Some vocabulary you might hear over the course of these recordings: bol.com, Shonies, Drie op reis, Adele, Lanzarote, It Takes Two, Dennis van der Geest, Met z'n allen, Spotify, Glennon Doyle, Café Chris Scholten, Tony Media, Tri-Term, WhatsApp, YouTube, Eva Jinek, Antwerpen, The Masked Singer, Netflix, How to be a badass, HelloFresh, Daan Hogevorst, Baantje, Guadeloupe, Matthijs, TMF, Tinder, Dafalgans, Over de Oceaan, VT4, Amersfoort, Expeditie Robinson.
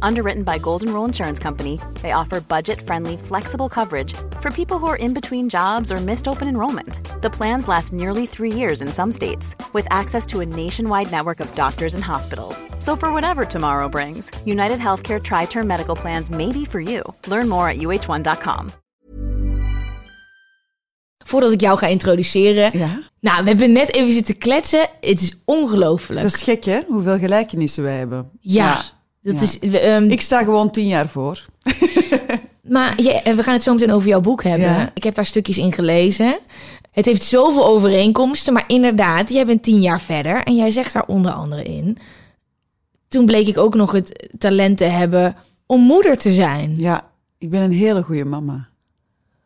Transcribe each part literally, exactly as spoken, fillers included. Underwritten by Golden Rule Insurance Company, they offer budget-friendly, flexible coverage for people who are in between jobs or missed open enrollment. The plans last nearly three years in some states, with access to a nationwide network of doctors and hospitals. So for whatever tomorrow brings, UnitedHealthcare Tri-Term Medical Plans may be for you. Learn more at U H one dot com. Voordat ik jou ga introduceren... Ja? Nou, we hebben net even zitten kletsen. Het is ongelooflijk. Dat is gek, hè? Hoeveel gelijkenissen wij hebben. Ja. ja. Dat ja. is, um... Ik sta gewoon tien jaar voor. Maar ja, we gaan het zo meteen over jouw boek hebben. Ja. Ik heb daar stukjes in gelezen. Het heeft zoveel overeenkomsten. Maar inderdaad, jij bent tien jaar verder. En jij zegt daar onder andere in... Toen bleek ik ook nog het talent te hebben om moeder te zijn. Ja, ik ben een hele goede mama.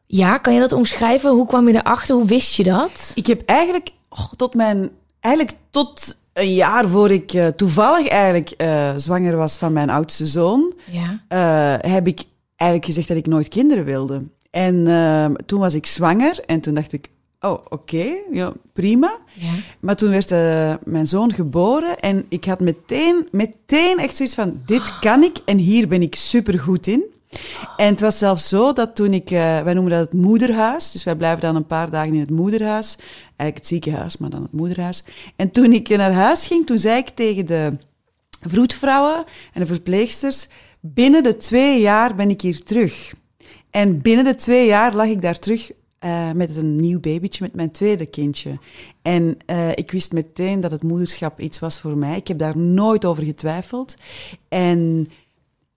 Ja, kan je dat omschrijven? Hoe kwam je erachter? Hoe wist je dat? Ik heb eigenlijk oh, tot mijn... Eigenlijk tot een jaar voor ik uh, toevallig eigenlijk uh, zwanger was van mijn oudste zoon... Ja. Uh, heb ik eigenlijk gezegd dat ik nooit kinderen wilde. En uh, toen was ik zwanger en toen dacht ik... Oh, oké, okay, ja, prima. Ja. Maar toen werd uh, mijn zoon geboren en ik had meteen, meteen echt zoiets van... Dit kan ik en hier ben ik supergoed in. En het was zelfs zo dat toen ik... Uh, wij noemen dat het moederhuis. Dus wij blijven dan een paar dagen in het moederhuis. Eigenlijk het ziekenhuis, maar dan het moederhuis. En toen ik naar huis ging, toen zei ik tegen de vroedvrouwen en de verpleegsters... Binnen de twee jaar ben ik hier terug. En binnen de twee jaar lag ik daar terug... Uh, met een nieuw babytje, met mijn tweede kindje. En uh, ik wist meteen dat het moederschap iets was voor mij. Ik heb daar nooit over getwijfeld. En...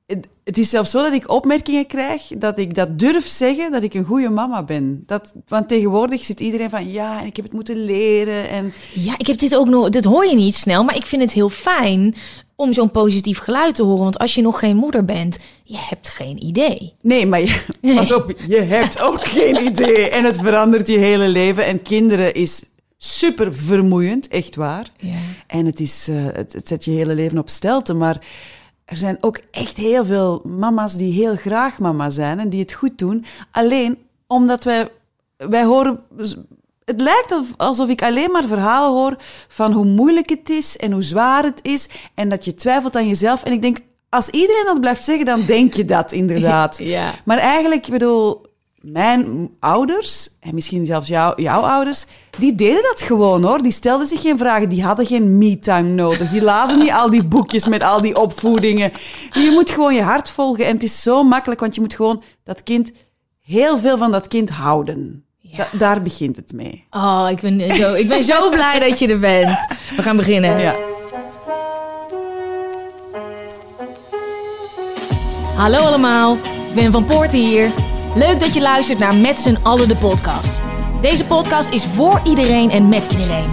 Het, het is zelfs zo dat ik opmerkingen krijg dat ik dat durf zeggen dat ik een goede mama ben. Dat, want tegenwoordig zit iedereen van ja, en ik heb het moeten leren. En... Ja, ik heb dit ook nog, dit hoor je niet snel, maar ik vind het heel fijn om zo'n positief geluid te horen. Want als je nog geen moeder bent, je hebt geen idee. Nee, maar je, pas op, je hebt ook geen idee. En het verandert je hele leven. En kinderen is super vermoeiend, echt waar. Ja. En het, is, uh, het, het zet je hele leven op stelten, maar... Er zijn ook echt heel veel mama's die heel graag mama zijn en die het goed doen. Alleen omdat wij, wij horen... Het lijkt alsof ik alleen maar verhalen hoor van hoe moeilijk het is en hoe zwaar het is. En dat je twijfelt aan jezelf. En ik denk, als iedereen dat blijft zeggen, dan denk je dat inderdaad. Ja. Maar eigenlijk, ik bedoel... Mijn ouders, en misschien zelfs jou, jouw ouders, die deden dat gewoon, hoor. Die stelden zich geen vragen. Die hadden geen me-time nodig. Die lazen niet al die boekjes met al die opvoedingen. Je moet gewoon je hart volgen. En het is zo makkelijk, want je moet gewoon dat kind... Heel veel van dat kind houden. Ja. Da- daar begint het mee. Oh, ik ben zo, ik ben zo blij dat je er bent. We gaan beginnen. Ja. Hallo allemaal, ik ben Van Poorten hier... Leuk dat je luistert naar Met z'n allen de podcast. Deze podcast is voor iedereen en met iedereen.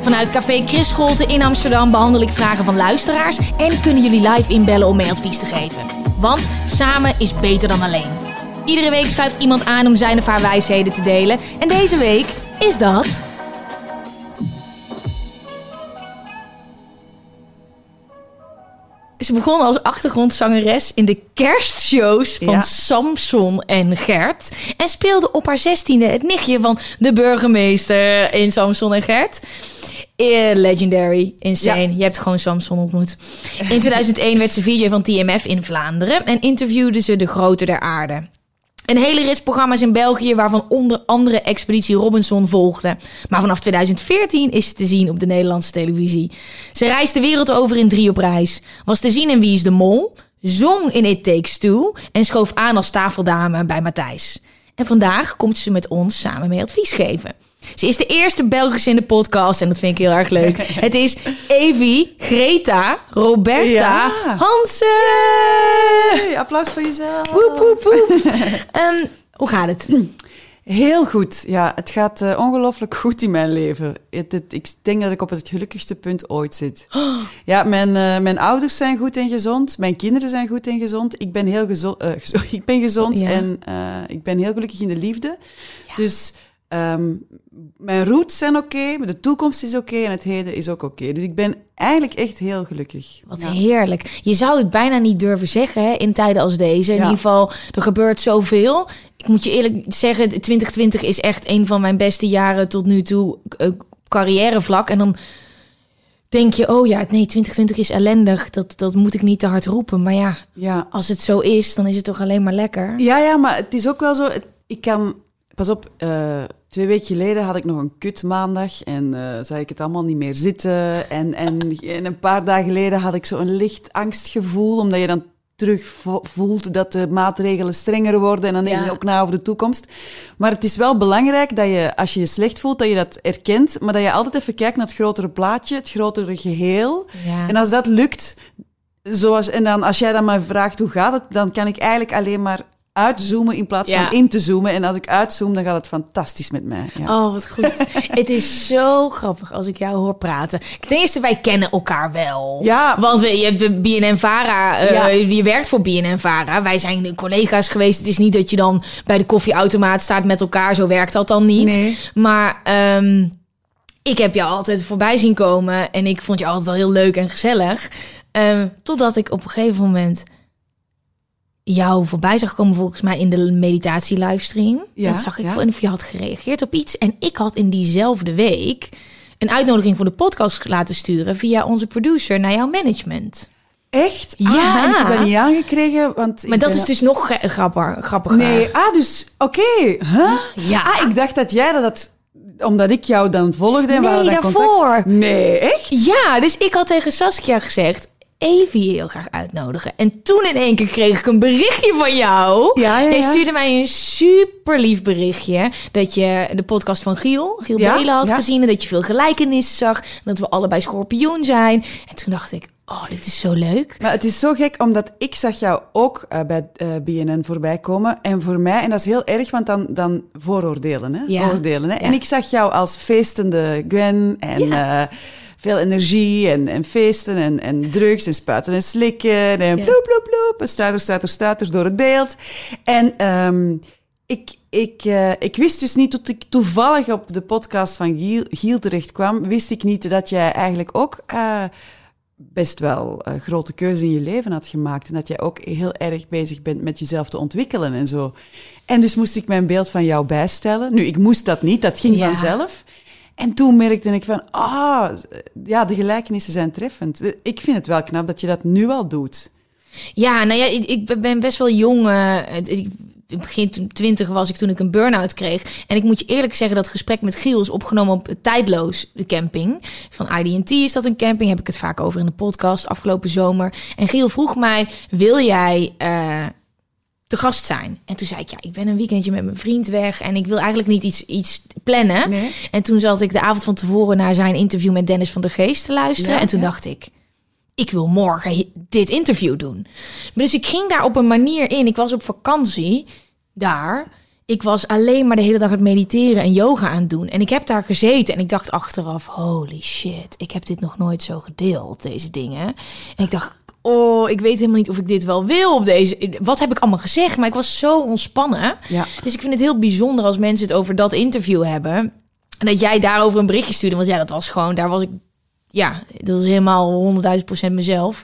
Vanuit Café Chris Scholten in Amsterdam behandel ik vragen van luisteraars... en kunnen jullie live inbellen om mee advies te geven. Want samen is beter dan alleen. Iedere week schuift iemand aan om zijn of haar wijsheden te delen. En deze week is dat... Ze begon als achtergrondzangeres in de kerstshows van ja. Samson en Gert. En speelde op haar zestiende het nichtje van de burgemeester in Samson en Gert. Legendary, insane. Ja. Je hebt gewoon Samson ontmoet. In tweeduizend één werd ze V J van T M F in Vlaanderen. En interviewde ze de grote der aarde. Een hele rits programma's in België, waarvan onder andere Expeditie Robinson volgde. Maar vanaf tweeduizend veertien is ze te zien op de Nederlandse televisie. Ze reisde de wereld over in Drie op reis. Was te zien in Wie is de Mol, zong in It Takes Two... en schoof aan als tafeldame bij Matthijs. En vandaag komt ze met ons samen mee advies geven. Ze is de eerste Belgische in de podcast en dat vind ik heel erg leuk. Het is Evie Greta Roberta ja. Hansen. Yay, applaus voor jezelf. Woep, woep, woep. um, hoe gaat het? Heel goed. Ja, het gaat uh, ongelooflijk goed in mijn leven. Het, het, ik denk dat ik op het gelukkigste punt ooit zit. Oh. Ja, mijn, uh, mijn ouders zijn goed en gezond. Mijn kinderen zijn goed en gezond. Ik ben heel gezo- uh, gezond. Ik ben gezond ja. en uh, ik ben heel gelukkig in de liefde. Ja. Dus... Um, mijn roots zijn oké, okay, maar de toekomst is oké okay en het heden is ook oké. Okay. Dus ik ben eigenlijk echt heel gelukkig. Wat ja. heerlijk. Je zou het bijna niet durven zeggen hè, in tijden als deze. In ja. ieder geval, er gebeurt zoveel. Ik moet je eerlijk zeggen, twintig twintig is echt een van mijn beste jaren tot nu toe. Carrièrevlak. En dan denk je, oh ja, nee, twintig twintig is ellendig. Dat, dat moet ik niet te hard roepen. Maar ja, ja, als het zo is, dan is het toch alleen maar lekker. Ja, ja, maar het is ook wel zo. Ik kan... Pas op, uh, twee weken geleden had ik nog een kutmaandag en uh, zag ik het allemaal niet meer zitten. En, en, en een paar dagen geleden had ik zo'n licht angstgevoel, omdat je dan terug voelt dat de maatregelen strenger worden en dan denk je ja. ook na over de toekomst. Maar het is wel belangrijk dat je, als je je slecht voelt, dat je dat erkent, maar dat je altijd even kijkt naar het grotere plaatje, het grotere geheel. Ja. En als dat lukt, zoals, en dan, als jij dan mij vraagt hoe gaat het, dan kan ik eigenlijk alleen maar uitzoomen in plaats ja. van in te zoomen. En als ik uitzoom, dan gaat het fantastisch met mij. Ja. Oh, wat goed. Het is zo grappig als ik jou hoor praten. Ten eerste, wij kennen elkaar wel. Ja. Want we, je hebt B N N Vara. Uh, ja. Je werkt voor B N N Vara. Wij zijn collega's geweest. Het is niet dat je dan bij de koffieautomaat staat met elkaar. Zo werkt dat dan niet. Nee. Maar um, ik heb jou altijd voorbij zien komen. En ik vond je altijd al heel leuk en gezellig. Um, totdat ik op een gegeven moment jou voorbij zag komen, volgens mij in de meditatie livestream. Ja, dat zag ik ja. en of je had gereageerd op iets. En ik had in diezelfde week een uitnodiging voor de podcast laten sturen via onze producer naar jouw management. Echt? Ja. Ah, en ik heb dat niet aangekregen, want maar dat ben... is dus nog gra- grappiger. grappiger. Nee, ah, dus oké. Okay. Huh? Ja. Ah, ik dacht dat jij dat... Omdat ik jou dan volgde en we hadden dat contact. Nee, daarvoor. Nee, echt? Ja, dus ik had tegen Saskia gezegd, Evie heel graag uitnodigen. En toen in één keer kreeg ik een berichtje van jou. Ja, ja, ja. Jij stuurde mij een super lief berichtje dat je de podcast van Giel, Giel ja, Belen had ja. gezien en dat je veel gelijkenissen zag en dat we allebei schorpioen zijn. En toen dacht ik, oh, dit is zo leuk. Maar het is zo gek, omdat ik zag jou ook uh, bij uh, B N N voorbij komen. En voor mij, en dat is heel erg, want dan, dan vooroordelen. Hè? Ja. Oordelen, hè? Ja. En ik zag jou als feestende Gwen en... Ja. Uh, Veel energie en, en feesten en, en drugs en spuiten en slikken. En ja. bloep, bloep, bloep. En stuiter, stuiter, stuiter door het beeld. En um, ik, ik, uh, ik wist dus niet, tot ik toevallig op de podcast van Giel, Giel terecht kwam, wist ik niet dat jij eigenlijk ook uh, best wel een grote keuze in je leven had gemaakt. En dat jij ook heel erg bezig bent met jezelf te ontwikkelen en zo. En dus moest ik mijn beeld van jou bijstellen. Nu, ik moest dat niet, dat ging ja. vanzelf. En toen merkte ik van, ah, ja, de gelijkenissen zijn treffend. Ik vind het wel knap dat je dat nu al doet. Ja, nou ja, ik, ik ben best wel jong. Uh, ik, begin twintig was ik toen ik een burn-out kreeg. En ik moet je eerlijk zeggen, dat gesprek met Giel is opgenomen op Tijdloos, de camping. Van I D en T is dat een camping, heb ik het vaak over in de podcast afgelopen zomer. En Giel vroeg mij, wil jij... Uh, te gast zijn. En toen zei ik, ja, ik ben een weekendje met mijn vriend weg en ik wil eigenlijk niet iets, iets plannen. Nee. En toen zat ik de avond van tevoren naar zijn interview met Dennis van der Geest te luisteren. Ja, en toen ja. dacht ik, ik wil morgen dit interview doen. Dus ik ging daar op een manier in. Ik was op vakantie daar. Ik was alleen maar de hele dag aan het mediteren en yoga aan het doen. En ik heb daar gezeten en ik dacht achteraf, holy shit, ik heb dit nog nooit zo gedeeld, deze dingen. En ik dacht, oh, ik weet helemaal niet of ik dit wel wil op deze... Wat heb ik allemaal gezegd? Maar ik was zo ontspannen. Ja. Dus ik vind het heel bijzonder als mensen het over dat interview hebben. En dat jij daarover een berichtje stuurde. Want ja, dat was gewoon... Daar was ik... Ja, dat was helemaal honderdduizend procent mezelf.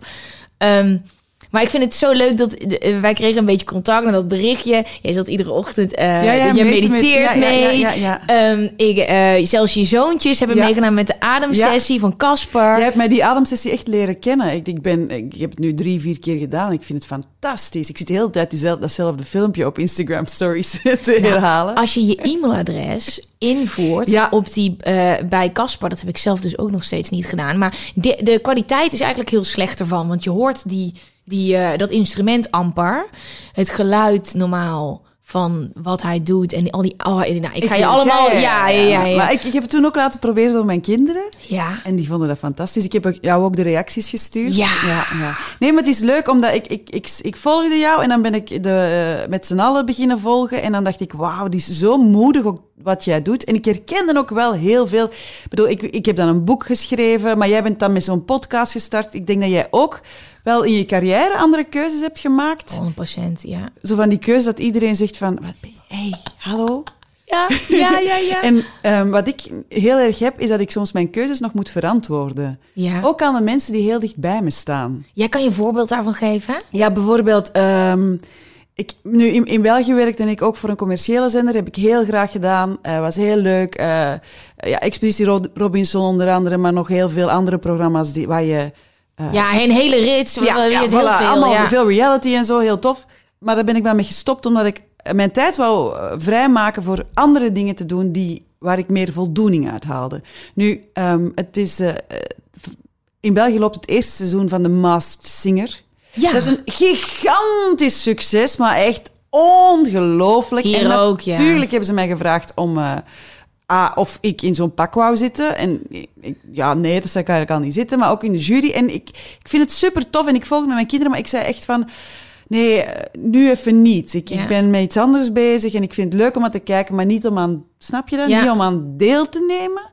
Um, maar ik vind het zo leuk dat... De, wij kregen een beetje contact met dat berichtje. Jij zat iedere ochtend... Uh, ja, ja, je mediteert met, ja, mee. Ja, ja, ja. Um, ik, uh, zelfs je zoontjes hebben ja. meegedaan met de ademsessie ja. van Casper. Jij hebt mij die ademsessie echt leren kennen. Ik, ik, ben, ik heb het nu drie, vier keer gedaan. Ik vind het fantastisch. Ik zit de hele tijd diezelfde, datzelfde filmpje op Instagram stories te herhalen. Nou, als je je e-mailadres invoert ja. op die, uh, bij Casper... Dat heb ik zelf dus ook nog steeds niet gedaan. Maar de, de kwaliteit is eigenlijk heel slecht ervan. Want je hoort die... Die, uh, dat instrument amper, het geluid normaal van wat hij doet en al die... Oh, nou, ik ga je allemaal... Ja, ja, ja, ja, ja. Maar ik, ik heb het toen ook laten proberen door mijn kinderen. Ja. En die vonden dat fantastisch. Ik heb jou ook de reacties gestuurd. Ja. ja, ja. Nee, maar het is leuk, omdat ik, ik, ik, ik volgde jou en dan ben ik de, uh, met z'n allen beginnen volgen. En dan dacht ik, wauw, die is zo moedig ook wat jij doet. En ik herkende ook wel heel veel... Ik bedoel, ik, ik heb dan een boek geschreven, maar jij bent dan met zo'n podcast gestart. Ik denk dat jij ook... wel in je carrière andere keuzes hebt gemaakt. honderd procent, ja. Zo van die keuze dat iedereen zegt van... Wat ben je? Hé, hey, hallo? Ja, ja, ja, ja. En um, wat ik heel erg heb, is dat ik soms mijn keuzes nog moet verantwoorden. Ja. Ook aan de mensen die heel dicht bij me staan. Jij kan je een voorbeeld daarvan geven? Ja, bijvoorbeeld... Um, ik, nu, in, in België werkte ik ook voor een commerciële zender. Heb ik heel graag gedaan. Uh, was heel leuk. Uh, ja, Expeditie Robinson onder andere, maar nog heel veel andere programma's die, waar je... Uh, ja, een hele rits. Ja, ja, ja, voilà, heel veel, allemaal ja. veel reality en zo. Heel tof. Maar daar ben ik wel mee gestopt, omdat ik... mijn tijd wou vrijmaken voor andere dingen te doen die, waar ik meer voldoening uit haalde. Nu, um, het is, uh, in België loopt het eerste seizoen van The Masked Singer. Ja. Dat is een gigantisch succes, maar echt ongelooflijk. Hier en ook, ja. Natuurlijk hebben ze mij gevraagd om... Uh, Ah, of ik in zo'n pak wou zitten. En ik, ja, nee, dat zou ik eigenlijk al niet zitten. Maar ook in de jury. En ik, ik vind het super tof en ik volg het met mijn kinderen. Maar ik zei echt van... nee, nu even niet. Ik, ja. ik ben met iets anders bezig en ik vind het leuk om aan te kijken, maar niet om aan, snap je dat? Ja. Niet om aan deel te nemen.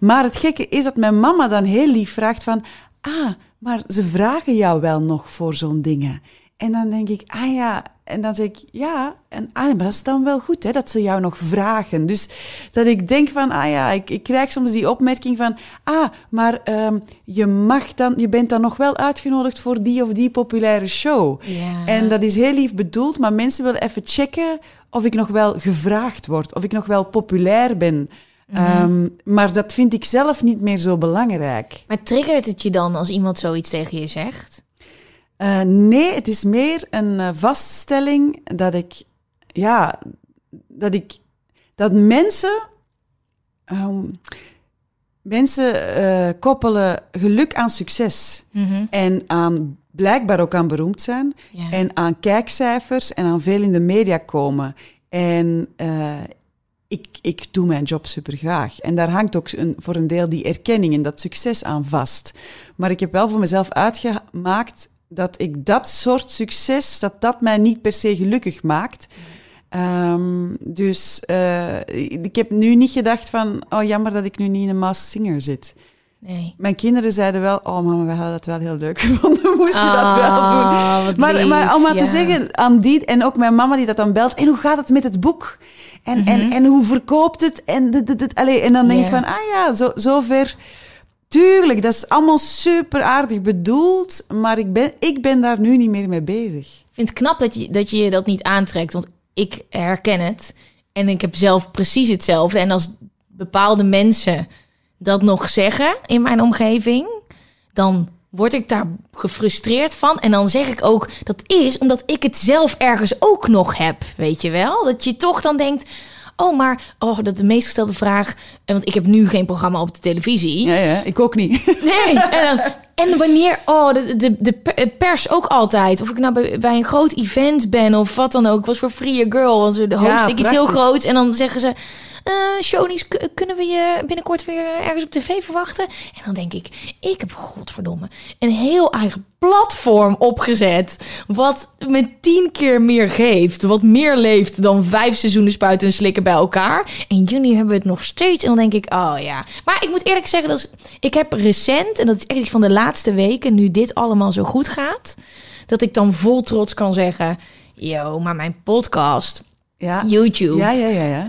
Maar het gekke is dat mijn mama dan heel lief vraagt van, ah, maar ze vragen jou wel nog voor zo'n dingen. En dan denk ik, ah ja, en dan zeg ik, ja, en ah, maar dat is dan wel goed, hè, dat ze jou nog vragen. Dus dat ik denk van, ah ja, ik, ik krijg soms die opmerking van, ah, maar um, je mag dan, je bent dan nog wel uitgenodigd voor die of die populaire show. Ja. En dat is heel lief bedoeld, maar mensen willen even checken of ik nog wel gevraagd word, of ik nog wel populair ben. Mm-hmm. Um, maar dat vind ik zelf niet meer zo belangrijk. Maar triggert het je dan als iemand zoiets tegen je zegt? Uh, nee, het is meer een uh, vaststelling dat ik, ja, dat ik, dat mensen, um, mensen uh, koppelen geluk aan succes. Mm-hmm. En aan, blijkbaar ook aan beroemd zijn. Yeah. En aan kijkcijfers en aan veel in de media komen. En uh, ik, ik doe mijn job supergraag. En daar hangt ook een, voor een deel die erkenning en dat succes aan vast. Maar ik heb wel voor mezelf uitgemaakt... dat ik dat soort succes, dat dat mij niet per se gelukkig maakt. Um, dus uh, ik heb nu niet gedacht van... oh, jammer dat ik nu niet in een Masked Singer zit. Nee. Mijn kinderen zeiden wel... oh mama, we hadden dat wel heel leuk gevonden. Moest je oh, dat wel doen. Maar, lief, maar om maar ja. te zeggen aan die... en ook mijn mama die dat dan belt... en hoe gaat het met het boek? En, mm-hmm. en, en hoe verkoopt het? En, dit, dit, dit, allez, en dan denk yeah. ik van... ah ja, zo, zover... Tuurlijk, dat is allemaal super aardig bedoeld, maar ik ben, ik ben daar nu niet meer mee bezig. Ik vind het knap dat je dat, je dat niet aantrekt, want ik herken het. En ik heb zelf precies hetzelfde. En als bepaalde mensen dat nog zeggen in mijn omgeving, dan word ik daar gefrustreerd van. En dan zeg ik ook, dat is omdat ik het zelf ergens ook nog heb, weet je wel? Dat je toch dan denkt... oh, maar oh, dat is de meest gestelde vraag. Want ik heb nu geen programma op de televisie. Ja, ja, ik ook niet. Nee. En, en wanneer... oh, de, de, de pers ook altijd. Of ik nou bij, bij een groot event ben of wat dan ook. Was voor Free a Girl. Want de host ja, ik iets heel groots. En dan zeggen ze... Uh, Shonies, k- kunnen we je binnenkort weer ergens op tv verwachten? En dan denk ik, ik heb godverdomme een heel eigen platform opgezet. Wat me tien keer meer geeft. Wat meer leeft dan vijf seizoenen Spuiten en Slikken bij elkaar. En jullie hebben het nog steeds. En dan denk ik, oh ja. Maar ik moet eerlijk zeggen, dat is, ik heb recent, en dat is echt iets van de laatste weken, nu dit allemaal zo goed gaat, dat ik dan vol trots kan zeggen, yo, maar mijn podcast... ja. YouTube. Ja, ja, ja, ja.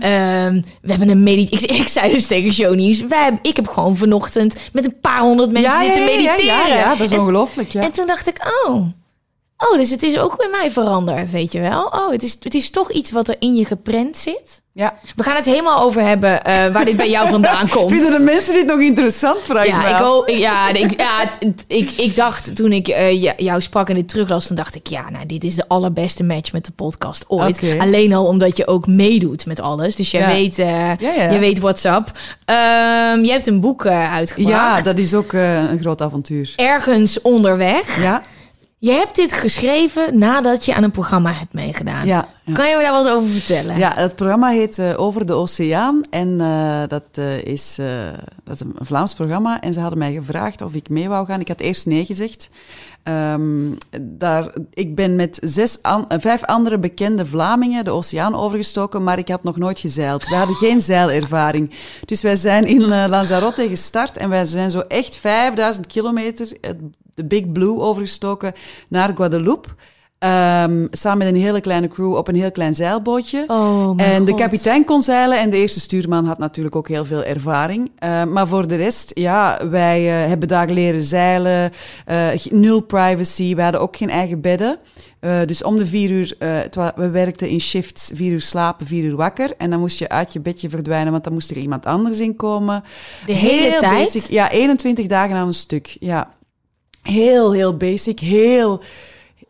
Um, we hebben een meditatie. Ik, ik zei dus tegen Shonies, wij hebben, ik heb gewoon vanochtend met een paar honderd mensen ja, zitten ja, ja, mediteren. Ja, ja, ja, dat is ongelooflijk. Ja. En toen dacht ik, oh, oh, dus het is ook bij mij veranderd, weet je wel? Oh, het is, het is toch iets wat er in je geprent zit. Ja. We gaan het helemaal over hebben uh, waar dit bij jou vandaan komt. Vinden de mensen dit nog interessant, vraag ja, ik wel. Ik, ja, ik, ja t, t, ik, ik dacht toen ik uh, jou sprak en dit teruglas, dan dacht ik, ja, nou, dit is de allerbeste match met de podcast ooit. Okay. Alleen al omdat je ook meedoet met alles. Dus jij ja. weet, uh, ja, ja. Je weet WhatsApp. Um, je hebt een boek uh, uitgebracht. Ja, dat is ook uh, een groot avontuur. Ergens onderweg. Ja. Je hebt dit geschreven nadat je aan een programma hebt meegedaan. Ja, ja. Kan je me daar wat over vertellen? Ja, het programma heet uh, Over de Oceaan. En uh, dat, uh, is, uh, dat is een Vlaams programma. En ze hadden mij gevraagd of ik mee wou gaan. Ik had eerst nee gezegd. Um, daar, ik ben met zes an- vijf andere bekende Vlamingen de oceaan overgestoken, maar ik had nog nooit gezeild. We hadden geen zeilervaring. Dus wij zijn in uh, Lanzarote gestart en wij zijn zo echt vijfduizend kilometer... Uh, de Big Blue overgestoken naar Guadeloupe. Um, samen met een hele kleine crew op een heel klein zeilbootje. Oh, en God. De kapitein kon zeilen en de eerste stuurman had natuurlijk ook heel veel ervaring. Uh, maar voor de rest, ja, wij uh, hebben daar leren zeilen. Uh, nul privacy, we hadden ook geen eigen bedden. Uh, dus om de vier uur, uh, twa- we werkten in shifts, vier uur slapen, vier uur wakker. En dan moest je uit je bedje verdwijnen, want dan moest er iemand anders in komen. De hele heel tijd? Basic, ja, eenentwintig dagen aan een stuk. Ja. Heel, heel basic, heel...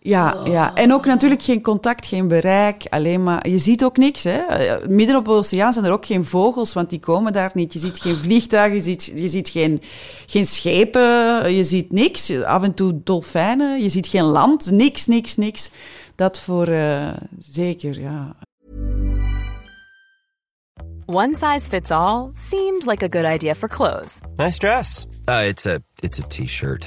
Ja, oh. ja, en ook natuurlijk geen contact, geen bereik, alleen maar... Je ziet ook niks, hè. Midden op de oceaan zijn er ook geen vogels, want die komen daar niet. Je ziet geen vliegtuigen, je ziet, je ziet geen, geen schepen, je ziet niks. Af en toe dolfijnen, je ziet geen land, niks, niks, niks. Dat voor uh, zeker, ja. One size fits all seemed like a good idea for clothes. Nice dress. Uh, it's a, it's a t-shirt.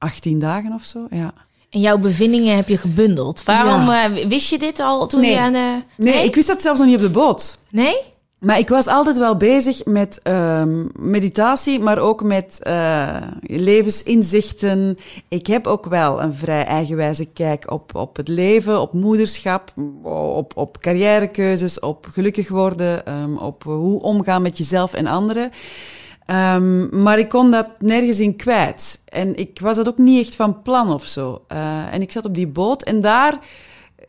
achttien dagen of zo, ja. En jouw bevindingen heb je gebundeld. Waarom ja. uh, wist je dit al toen nee. je aan de... Nee, nee, ik wist dat zelfs nog niet op de boot. Nee? Maar ik was altijd wel bezig met uh, meditatie, maar ook met uh, levensinzichten. Ik heb ook wel een vrij eigenwijze kijk op, op het leven, op moederschap, op, op carrièrekeuzes, op gelukkig worden, um, op hoe omgaan met jezelf en anderen. Um, maar ik kon dat nergens in kwijt. En ik was dat ook niet echt van plan of zo. Uh, en ik zat op die boot en daar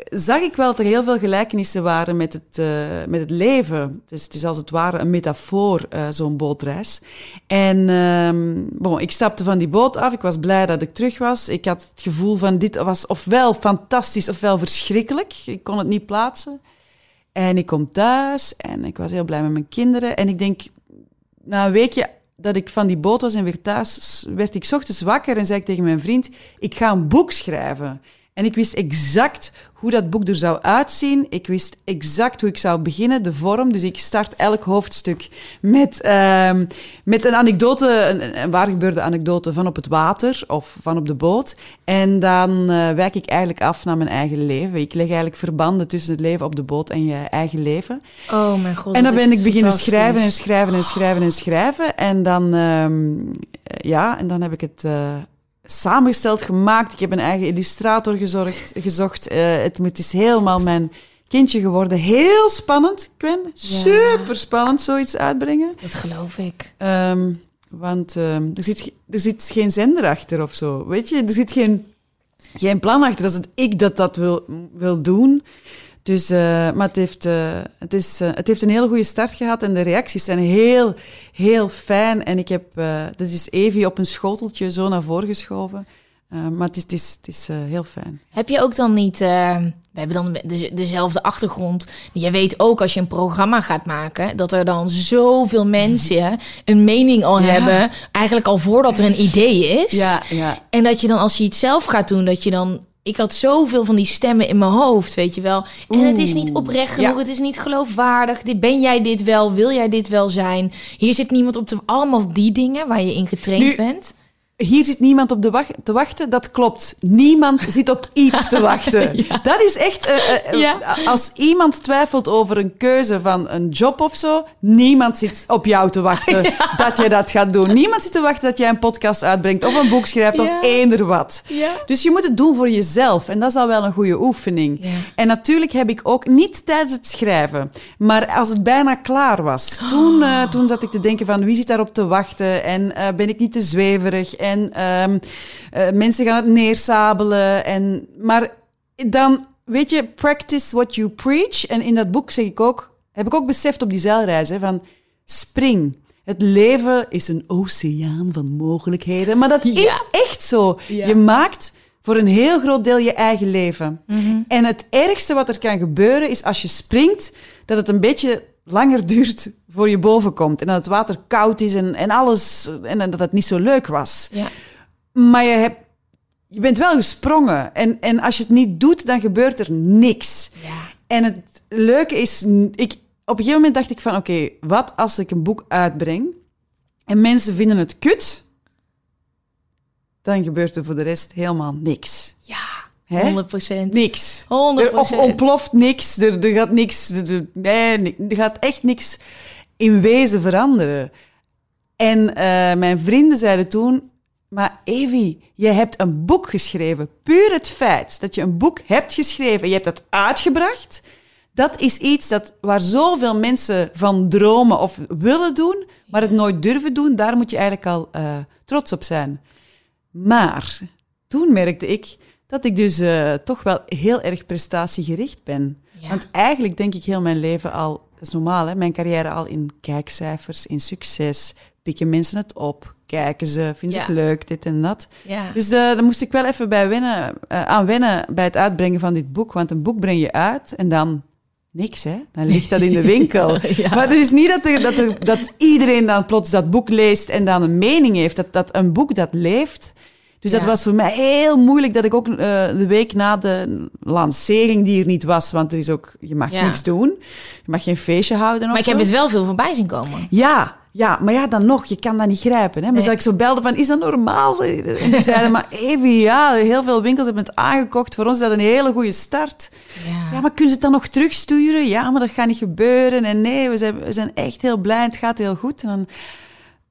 zag ik wel dat er heel veel gelijkenissen waren met het, uh, met het leven. Dus het is als het ware een metafoor, uh, zo'n bootreis. En um, bon, ik stapte van die boot af. Ik was blij dat ik terug was. Ik had het gevoel van dit was ofwel fantastisch ofwel verschrikkelijk. Ik kon het niet plaatsen. En ik kom thuis en ik was heel blij met mijn kinderen. En ik denk... Na een weekje dat ik van die boot was en weer thuis, werd ik 's ochtends wakker en zei ik tegen mijn vriend, ik ga een boek schrijven. En ik wist exact hoe dat boek er zou uitzien. Ik wist exact hoe ik zou beginnen, de vorm. Dus ik start elk hoofdstuk met, uh, met een anekdote, een, een waar gebeurde anekdote van op het water of van op de boot. En dan uh, wijk ik eigenlijk af naar mijn eigen leven. Ik leg eigenlijk verbanden tussen het leven op de boot en je eigen leven. Oh mijn god. En dan ben ik beginnen schrijven en schrijven en schrijven en schrijven. En dan, uh, ja, en dan heb ik het... Uh, samengesteld, gemaakt. Ik heb een eigen illustrator gezorgd, gezocht. Uh, het, het is helemaal mijn kindje geworden. Heel spannend, Gwen. Ja. Super spannend, zoiets uitbrengen. Dat geloof ik. Um, want um, er, zit, er zit geen zender achter of zo. Weet je, er zit geen, geen plan achter. Dat is het ik dat dat wil, wil doen. Dus, uh, maar het heeft, uh, het, is, uh, het heeft een hele goede start gehad en de reacties zijn heel, heel fijn. En ik heb, uh, dat is Evie op een schoteltje zo naar voren geschoven. Uh, maar het is, het is, het is uh, heel fijn. Heb je ook dan niet, uh, we hebben dan de, dezelfde achtergrond. Je weet ook als je een programma gaat maken, dat er dan zoveel mensen een mening al ja. hebben. Eigenlijk al voordat er een idee is. Ja, ja. En dat je dan als je iets zelf gaat doen, dat je dan... Ik had zoveel van die stemmen in mijn hoofd, weet je wel. En Oeh, het is niet oprecht genoeg, ja. het is niet geloofwaardig. Dit, ben jij dit wel? Wil jij dit wel zijn? Hier zit niemand op te... Allemaal die dingen waar je in getraind nu, bent. Hier zit niemand op de wacht, te wachten, dat klopt. Niemand zit op iets te wachten. ja. Dat is echt... Uh, uh, ja. Als iemand twijfelt over een keuze van een job of zo... Niemand zit op jou te wachten ja. dat jij dat gaat doen. Niemand zit te wachten dat jij een podcast uitbrengt... of een boek schrijft ja. of eender wat. Ja. Dus je moet het doen voor jezelf. En dat is al wel een goede oefening. Ja. En natuurlijk heb ik ook niet tijdens het schrijven... maar als het bijna klaar was... Toen, uh, toen zat ik te denken van wie zit daarop te wachten... en uh, ben ik niet te zweverig... En um, uh, mensen gaan het neersabelen. En, maar dan weet je, practice what you preach. En in dat boek zeg ik ook, heb ik ook beseft op die zeilreis, hè, van spring. Het leven is een oceaan van mogelijkheden. Maar dat is ja. echt zo. Ja. Je maakt voor een heel groot deel je eigen leven. Mm-hmm. En het ergste wat er kan gebeuren is als je springt, dat het een beetje langer duurt voor je boven komt. En dat het water koud is en, en alles. En, en dat het niet zo leuk was. Ja. Maar je hebt... Je bent wel gesprongen. En, en als je het niet doet, dan gebeurt er niks. Ja. En het leuke is... Ik, op een gegeven moment dacht ik van... Oké, okay, wat als ik een boek uitbreng en mensen vinden het kut? Dan gebeurt er voor de rest helemaal niks. Ja, honderd procent. Niks. honderd procent. Er ontploft niks. Er, er gaat niks... Er, nee, er gaat echt niks in wezen veranderen. En uh, mijn vrienden zeiden toen... Maar Evie, je hebt een boek geschreven. Puur het feit dat je een boek hebt geschreven, je hebt dat uitgebracht, dat is iets dat, waar zoveel mensen van dromen of willen doen, maar het nooit durven doen, daar moet je eigenlijk al uh, trots op zijn. Maar toen merkte ik dat ik dus uh, toch wel heel erg prestatiegericht ben. Ja. Want eigenlijk denk ik heel mijn leven al, dat is normaal, hè, mijn carrière al in kijkcijfers, in succes, pikken mensen het op. Kijken ze, vinden ze ja. het leuk, dit en dat. Ja. Dus uh, daar moest ik wel even bij wennen, uh, aan wennen bij het uitbrengen van dit boek. Want een boek breng je uit en dan niks, hè? Dan ligt dat in de winkel. ja. Maar het is niet dat, er, dat, er, dat iedereen dan plots dat boek leest en dan een mening heeft. Dat, dat een boek dat leeft. Dus ja. dat was voor mij heel moeilijk. Dat ik ook uh, de week na de lancering, die er niet was, want er is ook, je mag ja. niks doen. Je mag geen feestje houden. Maar of ik zo. heb het wel veel voorbij zien komen. Ja. Ja, maar ja, dan nog, je kan dat niet grijpen. Hè? Maar nee. zou ik zo belden van, is dat normaal? En die zeiden, maar Evie, ja, heel veel winkels hebben het aangekocht. Voor ons is dat een hele goede start. Ja, ja maar kunnen ze het dan nog terugsturen? Ja, maar dat gaat niet gebeuren. En nee, we zijn, we zijn echt heel blij, het gaat heel goed. En dan,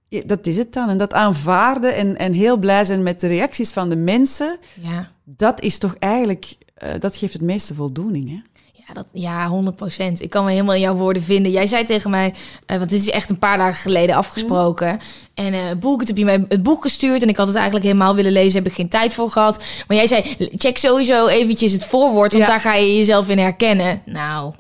ja, dat is het dan. En dat aanvaarden en, en heel blij zijn met de reacties van de mensen. Ja. Dat is toch eigenlijk, uh, dat geeft het meeste voldoening, hè? Ja, dat, ja, honderd procent. Ik kan me helemaal in jouw woorden vinden. Jij zei tegen mij, uh, want dit is echt een paar dagen geleden afgesproken. Mm. En uh, boek, het heb je mij het boek gestuurd. En ik had het eigenlijk helemaal willen lezen. Heb ik geen tijd voor gehad. Maar jij zei, check sowieso eventjes het voorwoord. Want ja. daar ga je jezelf in herkennen. Nou,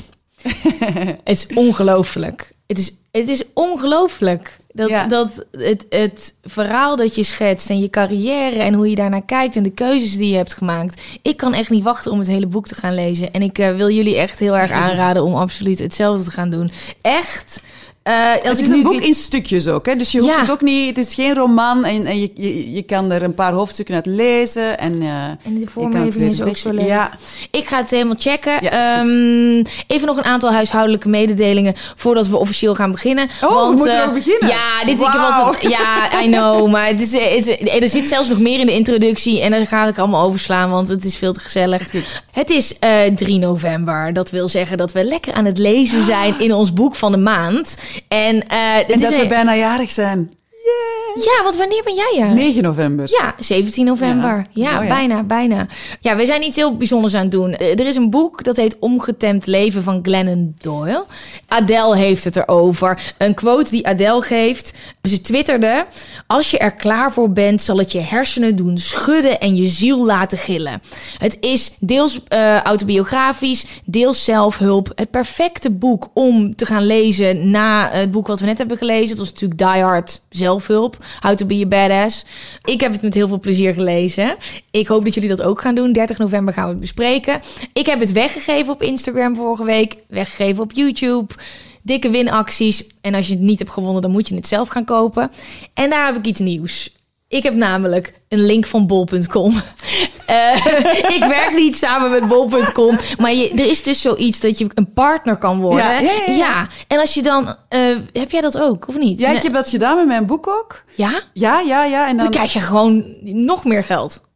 het is ongelooflijk. Het is, het is ongelooflijk. Dat, ja. dat het, het verhaal dat je schetst en je carrière en hoe je daarnaar kijkt en de keuzes die je hebt gemaakt. Ik kan echt niet wachten om het hele boek te gaan lezen. En ik uh, wil jullie echt heel erg aanraden om absoluut hetzelfde te gaan doen. Echt. Uh, als het is ik nu... een boek in stukjes ook. Hè? Dus je hoeft ja. het ook niet. Het is geen roman en, en je, je, je kan er een paar hoofdstukken uit lezen. En, uh, en de vormgeving is ook zo leuk. Ja. Ik ga het helemaal checken. Ja, het um, even nog een aantal huishoudelijke mededelingen voordat we officieel gaan beginnen. Oh, want, we moeten uh, ook beginnen? Ja, dit wow. ik wat het, ja, I know. Maar het is, het is, er zit zelfs nog meer in de introductie. En daar ga ik allemaal overslaan, want het is veel te gezellig. Goed. Het is uh, drie november. Dat wil zeggen dat we lekker aan het lezen zijn in ons boek van de maand. En, uh, en dat is een... we bijna jarig zijn. Yeah. Ja, want wanneer ben jij jarig? negen november. Ja, zeventien november. Ja, ja, oh, ja, bijna, bijna. Ja, we zijn iets heel bijzonders aan het doen. Er is een boek dat heet Omgetemd Leven van Glennon Doyle. Adele heeft het erover. Een quote die Adele geeft. Ze twitterde... Als je er klaar voor bent, zal het je hersenen doen schudden en je ziel laten gillen. Het is deels uh, autobiografisch, deels zelfhulp. Het perfecte boek om te gaan lezen na het boek wat we net hebben gelezen. Dat was natuurlijk Die Hard, zelfhulp. How to be a badass. Ik heb het met heel veel plezier gelezen. Ik hoop dat jullie dat ook gaan doen. dertig november gaan we het bespreken. Ik heb het weggegeven op Instagram vorige week. Weggegeven op YouTube. Dikke winacties. En als je het niet hebt gewonnen, dan moet je het zelf gaan kopen. En daar heb ik iets nieuws. Ik heb namelijk een link van bol punt com. Uh, ik werk niet samen met bol punt com. Maar je, er is dus zoiets dat je een partner kan worden. Ja, ja, ja, ja. ja. En als je dan... Uh, heb jij dat ook, of niet? Ja, ik heb dat gedaan met mijn boek ook. Ja? Ja, ja, ja. En dan, dan krijg je gewoon nog meer geld.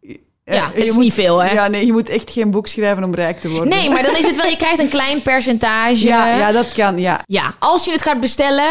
Ja, het is moet, niet veel, hè? Ja, nee, je moet echt geen boek schrijven om rijk te worden. Nee, maar dan is het wel... Je krijgt een klein percentage. Ja, ja dat kan, ja. Ja, als je het gaat bestellen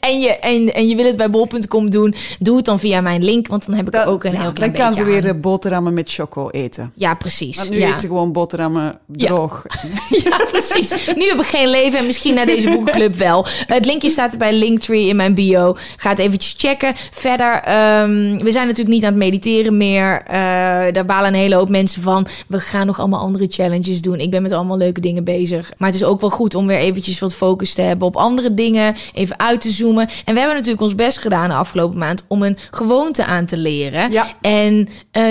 en, je, en, en je wil het bij bol punt com doen... doe het dan via mijn link, want dan heb ik dat, er ook een ja, heel klein beetje aan. Dan kan ze weer boterhammen met choco eten. Ja, precies. Want nu ja. eet ze gewoon boterhammen droog. Ja. ja, precies. Nu heb ik geen leven en misschien naar deze boekenclub wel. Het linkje staat bij Linktree in mijn bio. Ga het eventjes checken. Verder, um, we zijn natuurlijk niet aan het mediteren meer... Uh, daar balen een hele hoop mensen van. We gaan nog allemaal andere challenges doen. Ik ben met allemaal leuke dingen bezig. Maar het is ook wel goed om weer eventjes wat focus te hebben op andere dingen. Even uit te zoomen. En we hebben natuurlijk ons best gedaan de afgelopen maand om een gewoonte aan te leren. Ja. En uh,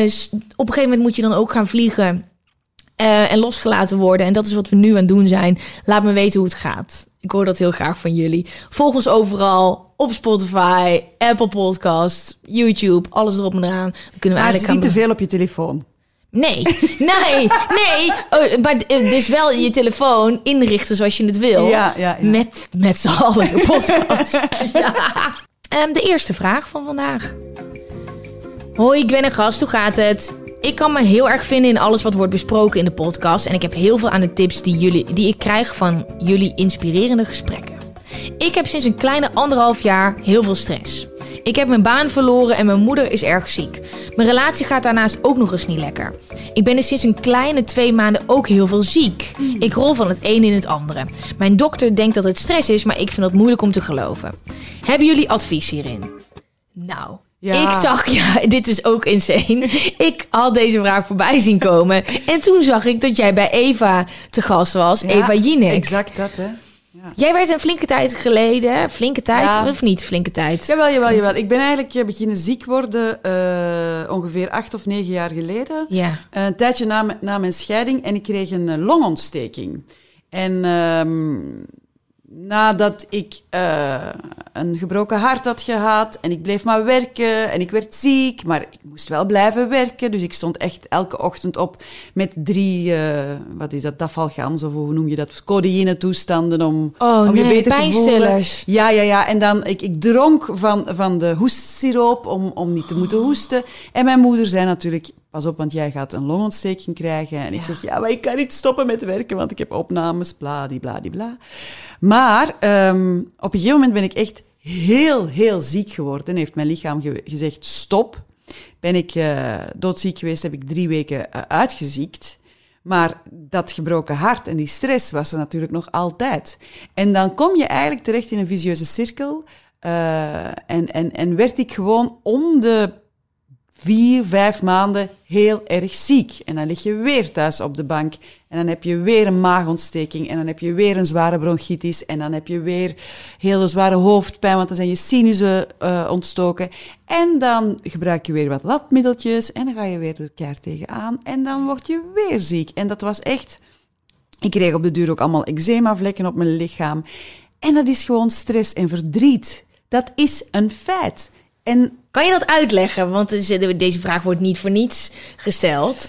op een gegeven moment moet je dan ook gaan vliegen. Uh, en losgelaten worden. En dat is wat we nu aan het doen zijn. Laat me weten hoe het gaat. Ik hoor dat heel graag van jullie. Volg ons overal op Spotify, Apple Podcasts, YouTube. Alles erop en eraan. Dan kunnen we maar eigenlijk het is niet gaan... te veel op je telefoon. Nee, nee, nee. Oh, maar dus wel je telefoon inrichten zoals je het wil. Ja, ja, ja. Met, met z'n allen de podcast. Ja. Um, de eerste vraag van vandaag. Hoi, ik ben een gast. Hoe gaat het? Ik kan me heel erg vinden in alles wat wordt besproken in de podcast. En ik heb heel veel aan de tips die, jullie, die ik krijg van jullie inspirerende gesprekken. Ik heb sinds een kleine anderhalf jaar heel veel stress. Ik heb mijn baan verloren en mijn moeder is erg ziek. Mijn relatie gaat daarnaast ook nog eens niet lekker. Ik ben dus sinds een kleine twee maanden ook heel veel ziek. Ik rol van het een in het andere. Mijn dokter denkt dat het stress is, maar ik vind dat moeilijk om te geloven. Hebben jullie advies hierin? Nou... Ja. Ik zag, ja, dit is ook insane. Ik had deze vraag voorbij zien komen. En toen zag ik dat jij bij Eva te gast was. Ja, Eva Jinek. Exact dat, hè. Ja. Jij werd een flinke tijd geleden. Flinke tijd ja. of niet flinke tijd? Jawel, jawel, jawel. Ik ben eigenlijk beginnen ziek worden uh, ongeveer acht of negen jaar geleden. Ja. Een tijdje na, na mijn scheiding. En ik kreeg een longontsteking. En... Um, Nadat ik uh, een gebroken hart had gehad en ik bleef maar werken en ik werd ziek, maar ik moest wel blijven werken. Dus ik stond echt elke ochtend op met drie, uh, wat is dat, dafalgans of hoe noem je dat, codeïne toestanden om, oh, om nee, je beter te voelen. Ja, ja, ja. En dan, ik, ik dronk van, van de hoestsiroop om, om niet te moeten hoesten. En mijn moeder zei natuurlijk... Pas op, want jij gaat een longontsteking krijgen. En ik ja. zeg, ja, maar ik kan niet stoppen met werken, want ik heb opnames, bladibladibla. Maar um, op een gegeven moment ben ik echt heel, heel ziek geworden. En heeft mijn lichaam ge- gezegd, stop. Ben ik uh, doodziek geweest, heb ik drie weken uh, uitgeziekt. Maar dat gebroken hart en die stress was er natuurlijk nog altijd. En dan kom je eigenlijk terecht in een vicieuze cirkel. Uh, en, en, en werd ik gewoon om de... Vier, vijf maanden heel erg ziek. En dan lig je weer thuis op de bank. En dan heb je weer een maagontsteking. En dan heb je weer een zware bronchitis. En dan heb je weer hele zware hoofdpijn, want dan zijn je sinussen uh, ontstoken. En dan gebruik je weer wat labmiddeltjes. En dan ga je weer elkaar tegenaan. En dan word je weer ziek. En dat was echt... Ik kreeg op de duur ook allemaal eczemavlekken op mijn lichaam. En dat is gewoon stress en verdriet. Dat is een feit. En... Kan je dat uitleggen? Want deze vraag wordt niet voor niets gesteld.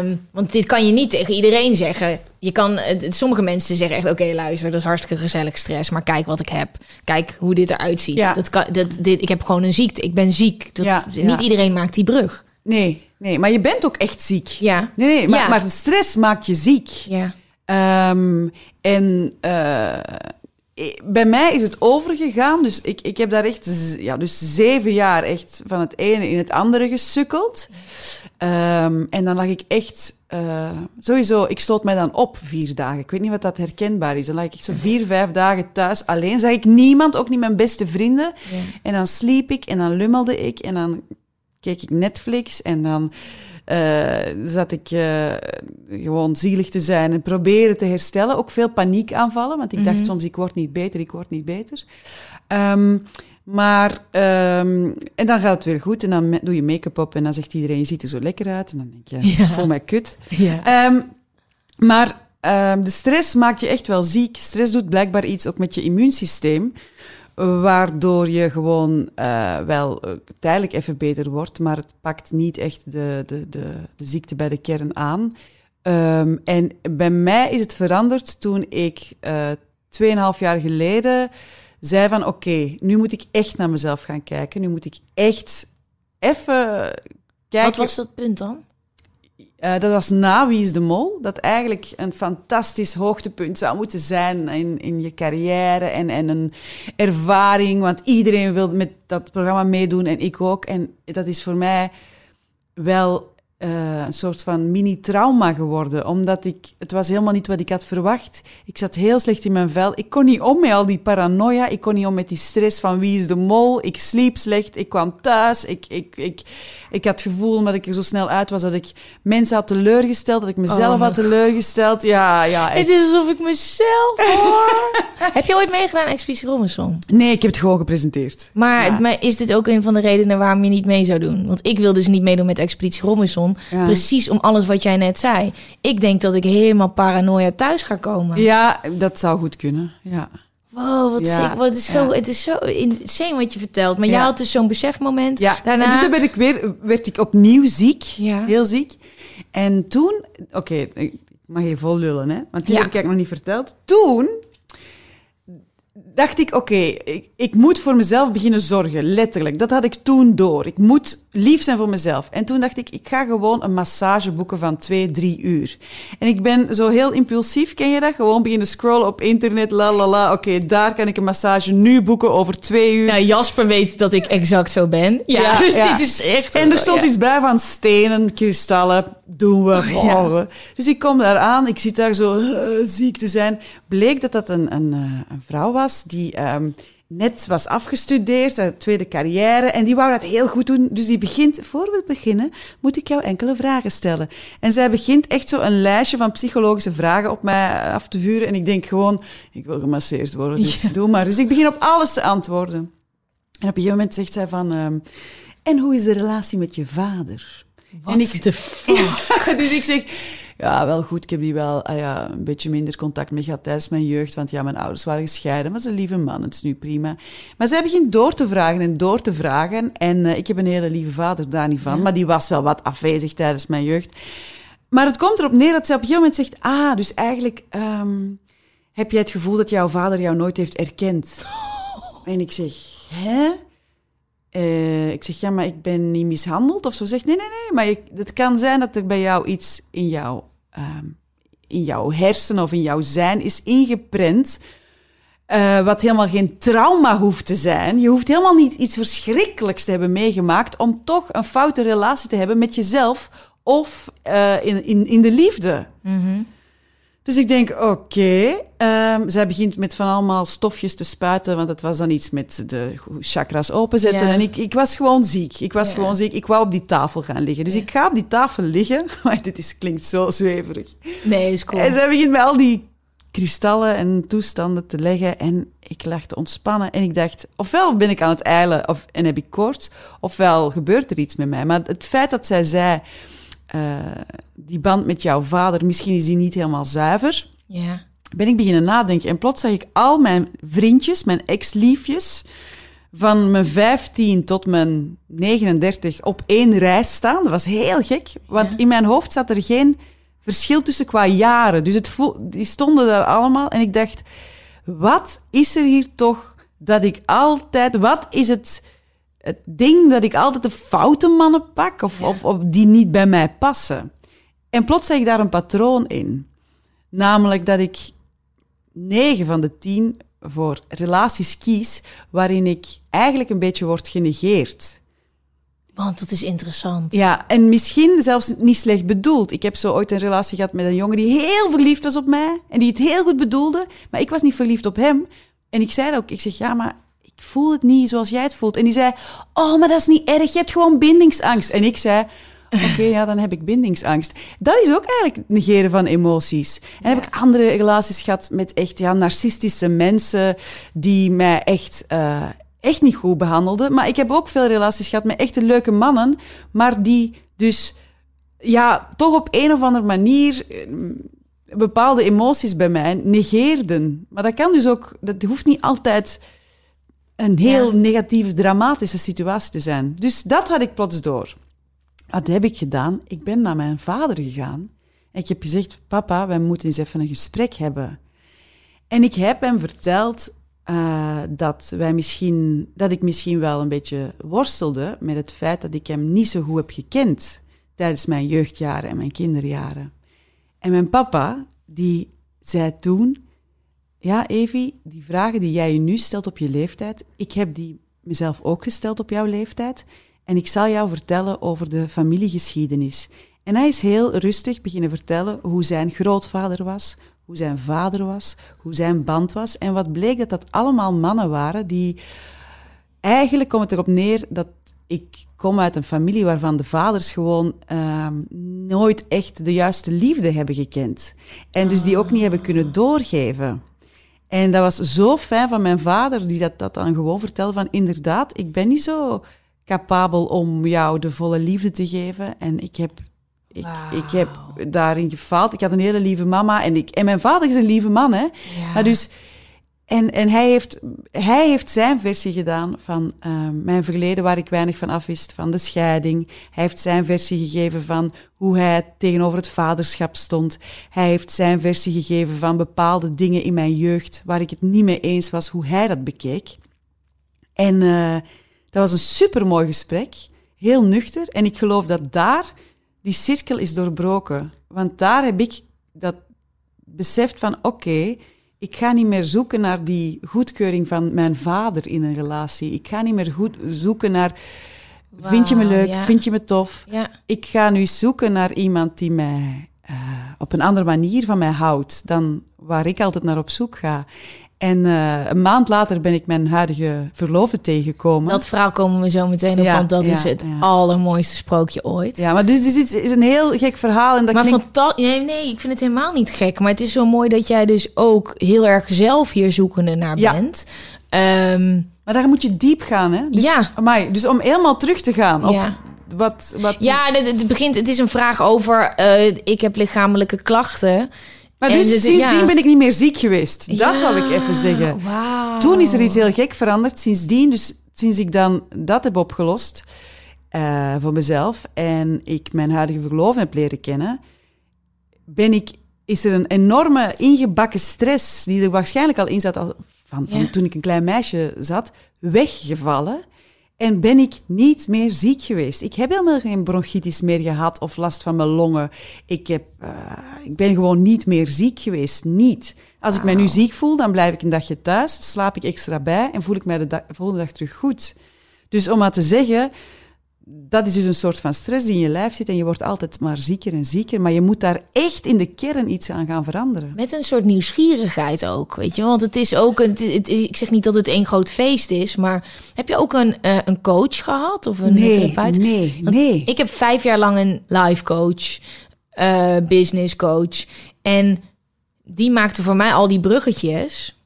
Um, want dit kan je niet tegen iedereen zeggen. Je kan, sommige mensen zeggen echt... Oké, okay, luister, dat is hartstikke gezellig stress. Maar kijk wat ik heb. Kijk hoe dit eruit ziet. Ja. Dat kan, dat, dit, ik heb gewoon een ziekte. Ik ben ziek. Dat, ja, ja. Niet iedereen maakt die brug. Nee, nee, maar je bent ook echt ziek. Ja. Nee, nee, maar, ja. maar stress maakt je ziek. Ja. Um, en... Uh, Bij mij is het overgegaan, dus ik, ik heb daar echt ja, dus zeven jaar echt van het ene in het andere gesukkeld. Um, en dan lag ik echt... Uh, sowieso, ik sloot mij dan op vier dagen. Ik weet niet wat dat herkenbaar is. Dan lag ik echt zo vier, vijf dagen thuis alleen. Zag ik niemand, ook niet mijn beste vrienden. Ja. En dan sliep ik en dan lummelde ik en dan keek ik Netflix en dan... Uh, zat ik uh, gewoon zielig te zijn en proberen te herstellen. Ook veel paniekaanvallen, want ik mm-hmm. dacht soms, ik word niet beter, ik word niet beter. Um, maar, um, en dan gaat het weer goed en dan me- doe je make-up op en dan zegt iedereen, je ziet er zo lekker uit. En dan denk je, ja. ik voel mij kut. Ja. Um, maar um, de stress maakt je echt wel ziek. Stress doet blijkbaar iets ook met je immuunsysteem. Waardoor je gewoon uh, wel uh, tijdelijk even beter wordt, maar het pakt niet echt de, de, de, de ziekte bij de kern aan. Um, en bij mij is het veranderd toen ik tweeënhalf jaar geleden zei van oké, okay, nu moet ik echt naar mezelf gaan kijken. Nu moet ik echt even kijken... Wat was dat punt dan? Uh, dat was na Wie is de Mol, dat eigenlijk een fantastisch hoogtepunt zou moeten zijn in, in je carrière en, en een ervaring, want iedereen wil met dat programma meedoen en ik ook. En dat is voor mij wel Uh, een soort van mini-trauma geworden. Omdat ik... Het was helemaal niet wat ik had verwacht. Ik zat heel slecht in mijn vel. Ik kon niet om met al die paranoia. Ik kon niet om met die stress van wie is de mol. Ik sliep slecht. Ik kwam thuis. Ik, ik, ik, ik had het gevoel, omdat ik er zo snel uit was, dat ik mensen had teleurgesteld. Dat ik mezelf oh. had teleurgesteld. Ja, ja, echt. Het is alsof ik mezelf hoor. Heb je ooit meegedaan aan Expeditie Robinson? Nee, ik heb het gewoon gepresenteerd. Maar, ja. maar is dit ook een van de redenen waarom je niet mee zou doen? Want ik wil dus niet meedoen met Expeditie Robinson. Ja. Precies om alles wat jij net zei. Ik denk dat ik helemaal paranoia thuis ga komen. Ja, dat zou goed kunnen. Ja. Wow, wat ja. sick. Wat, het, is zo, ja. het is zo insane wat je vertelt. Maar ja. jij had dus zo'n besefmoment. Ja. Daarna... En dus toen werd ik, weer, werd ik opnieuw ziek. Ja. Heel ziek. En toen... Oké, okay, ik mag je vol lullen, hè? Want die ja. heb ik eigenlijk nog niet verteld. Toen... dacht ik, oké, okay, ik, ik moet voor mezelf beginnen zorgen, letterlijk. Dat had ik toen door. Ik moet lief zijn voor mezelf. En toen dacht ik, ik ga gewoon een massage boeken van twee, drie uur. En ik ben zo heel impulsief, ken je dat? Gewoon beginnen scrollen op internet, la la la. Oké, okay, daar kan ik een massage nu boeken over twee uur. Nou, Jasper weet dat ik exact zo ben. Ja, ja dus ja. dit is echt... En er stond ja. iets bij van stenen, kristallen, doen we, mogen we. Ja. Dus ik kom daar aan, ik zit daar zo uh, ziek te zijn. Bleek dat dat een, een, een vrouw was. Die um, net was afgestudeerd, een tweede carrière. En die wou dat heel goed doen. Dus die begint, voor we beginnen, moet ik jou enkele vragen stellen. En zij begint echt zo een lijstje van psychologische vragen op mij af te vuren. En ik denk gewoon, ik wil gemasseerd worden, dus ja. doe maar. Dus ik begin op alles te antwoorden. En op een gegeven moment zegt zij van... Um, en hoe is de relatie met je vader? Wat en ik, de fuck? Ja, dus ik zeg... Ja, wel goed. Ik heb die wel ah ja, een beetje minder contact mee gehad tijdens mijn jeugd. Want ja, mijn ouders waren gescheiden. Maar ze lieve man, het is nu prima. Maar zij begint door te vragen en door te vragen. En uh, ik heb een hele lieve vader, daar niet van. Ja. Maar die was wel wat afwezig tijdens mijn jeugd. Maar het komt erop neer dat zij op een gegeven moment zegt... Ah, dus eigenlijk um, heb jij het gevoel dat jouw vader jou nooit heeft erkend. En ik zeg... Hè? Uh, ik zeg, ja, maar ik ben niet mishandeld of zo. Zegt, nee, nee, nee, maar je, het kan zijn dat er bij jou iets in, jou, uh, in jouw hersenen of in jouw zijn is ingeprent, uh, wat helemaal geen trauma hoeft te zijn. Je hoeft helemaal niet iets verschrikkelijks te hebben meegemaakt om toch een foute relatie te hebben met jezelf of uh, in, in, in de liefde. Mm-hmm. Dus ik denk, oké. Okay. Um, zij begint met van allemaal stofjes te spuiten, want dat was dan iets met de chakras openzetten. Ja. En ik, ik was gewoon ziek. Ik was ja. gewoon ziek. Ik wou op die tafel gaan liggen. Dus ja. ik ga op die tafel liggen. Maar dit is, klinkt zo zweverig. Nee, is cool. En zij begint met al die kristallen en toestanden te leggen. En ik lag te ontspannen. En ik dacht, ofwel ben ik aan het ijlen of, en heb ik koorts, ofwel gebeurt er iets met mij. Maar het feit dat zij zei... Uh, die band met jouw vader, misschien is die niet helemaal zuiver. Ja. Ben ik beginnen nadenken. En plots zag ik al mijn vriendjes, mijn ex-liefjes, van mijn vijftien tot mijn negenendertig op één rij staan. Dat was heel gek, want ja. in mijn hoofd zat er geen verschil tussen qua jaren. Dus het vo- die stonden daar allemaal en ik dacht, wat is er hier toch dat ik altijd... Wat is het... Het ding dat ik altijd de foute mannen pak of, ja. of, of die niet bij mij passen. En plots zag ik daar een patroon in. Namelijk dat ik negen van de tien voor relaties kies waarin ik eigenlijk een beetje word genegeerd. Want dat is interessant. Ja, en misschien zelfs niet slecht bedoeld. Ik heb zo ooit een relatie gehad met een jongen die heel verliefd was op mij en die het heel goed bedoelde, maar ik was niet verliefd op hem. En ik zei dat ook, ik zeg ja, maar... Ik voel het niet zoals jij het voelt. En die zei, oh, maar dat is niet erg, je hebt gewoon bindingsangst. En ik zei, oké, okay, ja, dan heb ik bindingsangst. Dat is ook eigenlijk het negeren van emoties. En ja. heb ik andere relaties gehad met echt ja, narcistische mensen die mij echt, uh, echt niet goed behandelden. Maar ik heb ook veel relaties gehad met echte leuke mannen, maar die dus ja, toch op een of andere manier... bepaalde emoties bij mij negeerden. Maar dat kan dus ook, dat hoeft niet altijd... een heel ja. negatieve, dramatische situatie te zijn. Dus dat had ik plots door. Wat heb ik gedaan? Ik ben naar mijn vader gegaan. En ik heb gezegd, papa, wij moeten eens even een gesprek hebben. En ik heb hem verteld uh, dat, wij misschien, dat ik misschien wel een beetje worstelde... met het feit dat ik hem niet zo goed heb gekend... tijdens mijn jeugdjaren en mijn kinderjaren. En mijn papa, die zei toen... Ja, Evie, die vragen die jij je nu stelt op je leeftijd... ik heb die mezelf ook gesteld op jouw leeftijd. en ik zal jou vertellen over de familiegeschiedenis. En hij is heel rustig beginnen vertellen hoe zijn grootvader was, hoe zijn vader was, hoe zijn band was. En wat bleek dat dat allemaal mannen waren die... Eigenlijk komt het erop neer dat ik kom uit een familie waarvan de vaders gewoon uh, nooit echt de juiste liefde hebben gekend. En dus die ook niet hebben kunnen doorgeven. En dat was zo fijn van mijn vader, die dat, dat dan gewoon vertelde van inderdaad, ik ben niet zo capabel om jou de volle liefde te geven. En ik heb... Ik, wow. ik heb daarin gefaald. Ik had een hele lieve mama. En, ik, en mijn vader is een lieve man, hè. Ja. Maar dus, en en hij, heeft, hij heeft zijn versie gedaan van uh, mijn verleden, waar ik weinig van af wist, van de scheiding. Hij heeft zijn versie gegeven van hoe hij tegenover het vaderschap stond. Hij heeft zijn versie gegeven van bepaalde dingen in mijn jeugd, waar ik het niet mee eens was, hoe hij dat bekeek. En uh, dat was een supermooi gesprek. Heel nuchter. En ik geloof dat daar... Die cirkel is doorbroken. Want daar heb ik dat beseft van... Oké, okay, ik ga niet meer zoeken naar die goedkeuring van mijn vader in een relatie. Ik ga niet meer goed zoeken naar... Wow, vind je me leuk? Ja. Vind je me tof? Ja. Ik ga nu zoeken naar iemand die mij uh, op een andere manier van mij houdt... dan waar ik altijd naar op zoek ga. En uh, een maand later ben ik mijn huidige verloofde tegengekomen. Dat verhaal komen we zo meteen op, ja, want dat ja, is het ja. allermooiste sprookje ooit. Ja, maar dit is, dit is een heel gek verhaal. En dat maar klinkt... fanta- nee, nee, ik vind het helemaal niet gek. Maar het is zo mooi dat jij dus ook heel erg zelf hier zoekende naar ja. bent. Um, maar daar moet je diep gaan, hè? Dus, ja. Amai, dus om helemaal terug te gaan op... Ja. Wat, wat... Ja, het, het begint. Het is een vraag over, uh, ik heb lichamelijke klachten... Maar en dus dit, sindsdien ja. ben ik niet meer ziek geweest. Dat ja, wou ik even zeggen. Wow. Toen is er iets heel gek veranderd. Sindsdien, dus sinds ik dan dat heb opgelost uh, voor mezelf... en ik mijn huidige verloofde heb leren kennen... Ben ik, is er een enorme ingebakken stress... die er waarschijnlijk al in zat al van, van ja. toen ik een klein meisje zat... weggevallen... En ben ik niet meer ziek geweest. Ik heb helemaal geen bronchitis meer gehad of last van mijn longen. Ik, heb, uh, ik ben gewoon niet meer ziek geweest. Niet. Als wow. ik mij nu ziek voel, dan blijf ik een dagje thuis, slaap ik extra bij en voel ik mij de, dag, de volgende dag terug goed. Dus om maar te zeggen, dat is dus een soort van stress die in je lijf zit en je wordt altijd maar zieker en zieker. Maar je moet daar echt in de kern iets aan gaan veranderen. Met een soort nieuwsgierigheid ook, weet je. Want het is ook, een, het is, ik zeg niet dat het één groot feest is, maar heb je ook een, uh, een coach gehad of een nee, therapeut? Nee, Want nee. Ik heb vijf jaar lang een life coach, uh, business coach. En die maakte voor mij al die bruggetjes...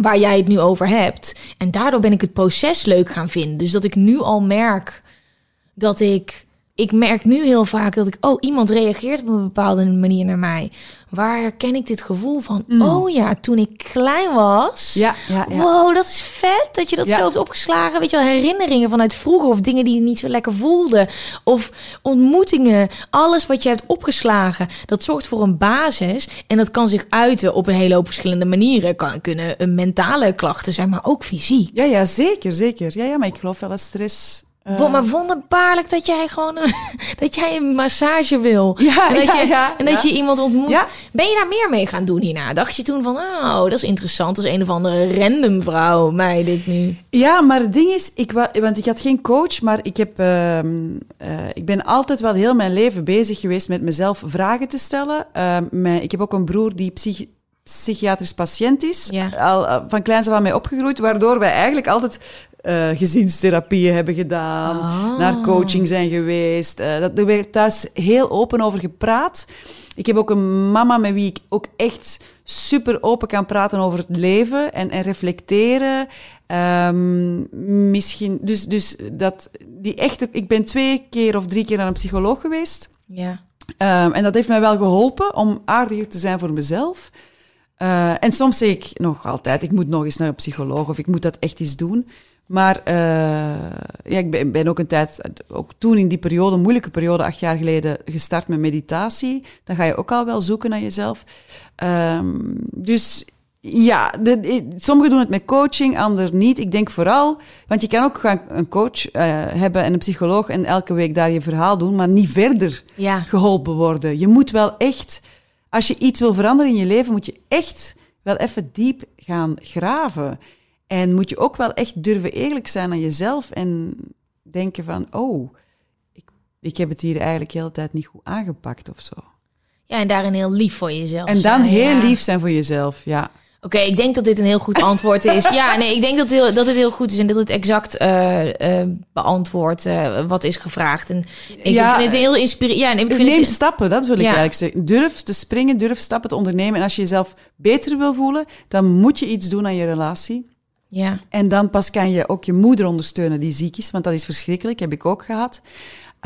waar jij het nu over hebt. En daardoor ben ik het proces leuk gaan vinden. Dus dat ik nu al merk... Dat ik, ik merk nu heel vaak dat ik, oh, iemand reageert op een bepaalde manier naar mij. Waar herken ik dit gevoel van? Mm. Oh ja, toen ik klein was. Ja, ja, ja. Wow, dat is vet dat je dat ja. zo hebt opgeslagen. Weet je wel, herinneringen vanuit vroeger of dingen die je niet zo lekker voelde. Of ontmoetingen. Alles wat je hebt opgeslagen, dat zorgt voor een basis. En dat kan zich uiten op een hele hoop verschillende manieren. Kan kunnen mentale klachten zijn, maar ook fysiek. Ja, ja, zeker, zeker. Ja, ja, maar ik geloof wel dat stress... Uh. Maar wonderbaarlijk dat jij gewoon een, dat jij een massage wil. Ja, en dat, ja, je, ja, en dat ja. je iemand ontmoet. Ja. Ben je daar meer mee gaan doen hierna? Dacht je toen van, oh, dat is interessant. Dat is een of andere random vrouw, mij dit nu. Ja, maar het ding is, ik, want ik had geen coach, maar ik, heb, uh, uh, ik ben altijd wel heel mijn leven bezig geweest met mezelf vragen te stellen. Uh, mijn, ik heb ook een broer die psych- psychiatrisch patiënt is. Ja. Al, uh, van kleins af aan mee opgegroeid, waardoor wij eigenlijk altijd... Uh, gezinstherapieën hebben gedaan, oh. naar coaching zijn geweest. Uh, dat, er werd thuis heel open over gepraat. Ik heb ook een mama met wie ik ook echt super open kan praten over het leven en, en reflecteren. Um, misschien, dus dus dat, die echt, ik ben twee keer of drie keer naar een psycholoog geweest. Ja. Um, en dat heeft mij wel geholpen om aardiger te zijn voor mezelf. Uh, en soms zeg ik nog altijd, ik moet nog eens naar een psycholoog of ik moet dat echt eens doen. Maar uh, ja, ik ben, ben ook een tijd, ook toen in die periode, moeilijke periode, acht jaar geleden, gestart met meditatie. Dan ga je ook al wel zoeken naar jezelf. Um, dus ja, de, sommigen doen het met coaching, anderen niet. Ik denk vooral, want je kan ook gaan een coach uh, hebben en een psycholoog en elke week daar je verhaal doen, maar niet verder ja. geholpen worden. Je moet wel echt, als je iets wil veranderen in je leven, moet je echt wel even diep gaan graven. En moet je ook wel echt durven eerlijk zijn aan jezelf en denken van, oh, ik, ik heb het hier eigenlijk de hele tijd niet goed aangepakt of zo. Ja, en daarin heel lief voor jezelf. En dan ja, heel ja. lief zijn voor jezelf, ja. Oké, okay, ik denk dat dit een heel goed antwoord is. Ja, nee, ik denk dat, heel, dat het heel goed is en dat het exact uh, uh, beantwoordt uh, wat is gevraagd. En ik ja, vind het heel inspirerend. Ja, neem het... stappen, dat wil ja. ik eigenlijk zeggen. Durf te springen, durf stappen te ondernemen. En als je jezelf beter wil voelen, dan moet je iets doen aan je relatie. Ja. En dan pas kan je ook je moeder ondersteunen die ziek is, want dat is verschrikkelijk, heb ik ook gehad.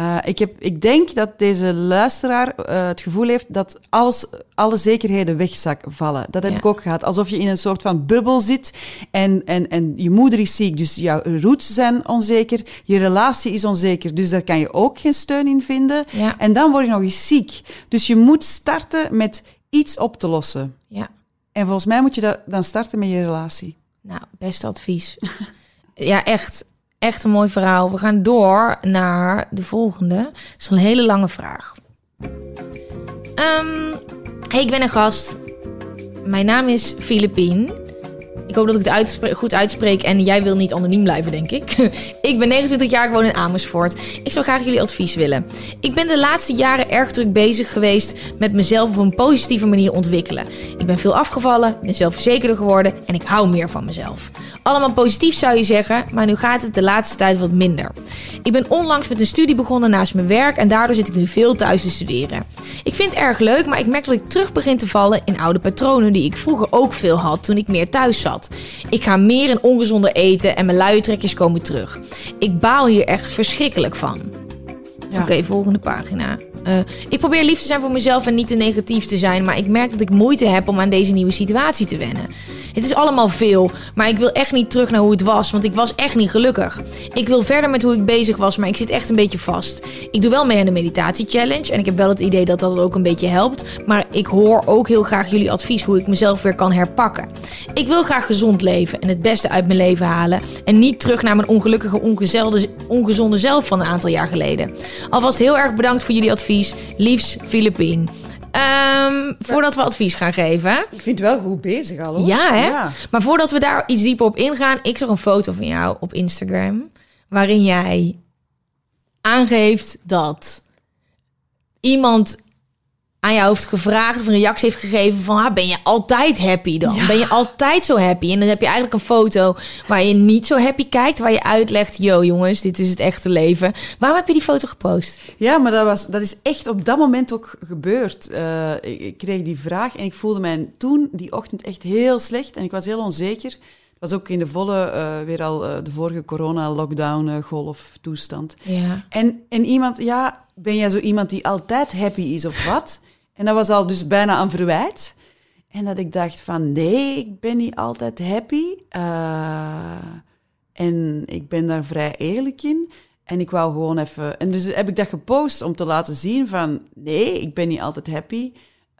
Uh, ik, heb, ik denk dat deze luisteraar uh, het gevoel heeft dat alles, alle zekerheden wegvallen. Dat heb ja. ik ook gehad. Alsof je in een soort van bubbel zit en, en, en je moeder is ziek. Dus jouw roots zijn onzeker, je relatie is onzeker. Dus daar kan je ook geen steun in vinden. Ja. En dan word je nog eens ziek. Dus je moet starten met iets op te lossen. Ja. En volgens mij moet je dat dan starten met je relatie. Nou, best advies. Ja, echt. Echt een mooi verhaal. We gaan door naar de volgende. Het is een hele lange vraag. Um, hey, ik ben een gast. Mijn naam is Filipien. Ik hoop dat ik het uitspre- goed uitspreek. En jij wil niet anoniem blijven, denk ik. Ik ben negenentwintig jaar, ik woon in Amersfoort. Ik zou graag jullie advies willen. Ik ben de laatste jaren erg druk bezig geweest met mezelf op een positieve manier ontwikkelen. Ik ben veel afgevallen, ben zelfverzekerder geworden en ik hou meer van mezelf. Allemaal positief zou je zeggen, maar nu gaat het de laatste tijd wat minder. Ik ben onlangs met een studie begonnen naast mijn werk en daardoor zit ik nu veel thuis te studeren. Ik vind het erg leuk, maar ik merk dat ik terug begin te vallen in oude patronen die ik vroeger ook veel had toen ik meer thuis zat. Ik ga meer en ongezonder eten en mijn luie trekjes komen terug. Ik baal hier echt verschrikkelijk van. Ja. Oké, okay, volgende pagina. Uh, ik probeer lief te zijn voor mezelf en niet te negatief te zijn, maar ik merk dat ik moeite heb om aan deze nieuwe situatie te wennen. Het is allemaal veel, maar ik wil echt niet terug naar hoe het was, want ik was echt niet gelukkig. Ik wil verder met hoe ik bezig was, maar ik zit echt een beetje vast. Ik doe wel mee aan de meditatie-challenge en ik heb wel het idee dat dat ook een beetje helpt, maar ik hoor ook heel graag jullie advies hoe ik mezelf weer kan herpakken. Ik wil graag gezond leven en het beste uit mijn leven halen en niet terug naar mijn ongelukkige, ongezonde zelf van een aantal jaar geleden. Alvast heel erg bedankt voor jullie advies. Liefs, Filipien. Um, voordat we advies gaan geven. Ik vind het wel goed bezig al, hoor. Ja, hè? Ja. Maar voordat we daar iets dieper op ingaan, ik zag een foto van jou op Instagram waarin jij aangeeft dat iemand aan jou heeft gevraagd of een reactie heeft gegeven van, ah, ben je altijd happy dan? Ja. Ben je altijd zo happy? En dan heb je eigenlijk een foto waar je niet zo happy kijkt, waar je uitlegt, yo jongens, dit is het echte leven. Waarom heb je die foto gepost? Ja, maar dat, was, dat is echt op dat moment ook gebeurd. Uh, ik, ik kreeg die vraag en ik voelde mij toen, die ochtend, echt heel slecht en ik was heel onzeker. Dat was ook in de volle, uh, weer al uh, de vorige corona-lockdown-golf-toestand. Uh, ja. En, en iemand, ja, ben jij zo iemand die altijd happy is of wat? En dat was al dus bijna een verwijt. En dat ik dacht van, nee, ik ben niet altijd happy. Uh, en ik ben daar vrij eerlijk in. En ik wou gewoon even... En dus heb ik dat gepost om te laten zien van, nee, ik ben niet altijd happy.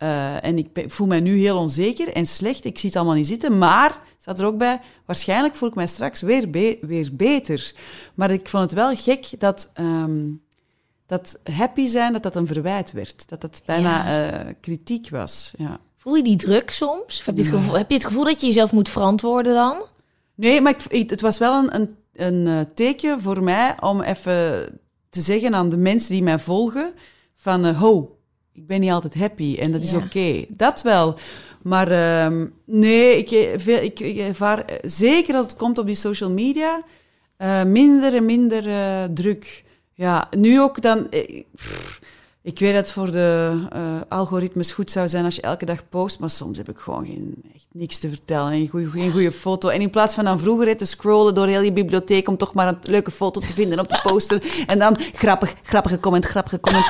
Uh, en ik, ben, ik voel mij nu heel onzeker en slecht. Ik zie het allemaal niet zitten, maar... Staat er ook bij, waarschijnlijk voel ik mij straks weer, be- weer beter. Maar ik vond het wel gek dat, um, dat happy zijn, dat dat een verwijt werd. Dat dat bijna ja. uh, kritiek was. Ja. Voel je die druk soms? Of heb, je het gevoel, heb je het gevoel dat je jezelf moet verantwoorden dan? Nee, maar ik, het was wel een, een, een teken voor mij om even te zeggen aan de mensen die mij volgen van, uh, ho, ik ben niet altijd happy en dat is ja. oké. Okay. Dat wel. Maar uh, nee, ik, ik, ik ervaar, zeker als het komt op die social media, uh, minder en minder uh, druk. Ja, nu ook dan... Ik, pff, ik weet dat het voor de uh, algoritmes goed zou zijn als je elke dag post, maar soms heb ik gewoon geen, echt niks te vertellen en geen, geen goede foto. En in plaats van dan vroeger te scrollen door heel je bibliotheek om toch maar een leuke foto te vinden op te posten en dan grappig, grappige comment, grappige comment...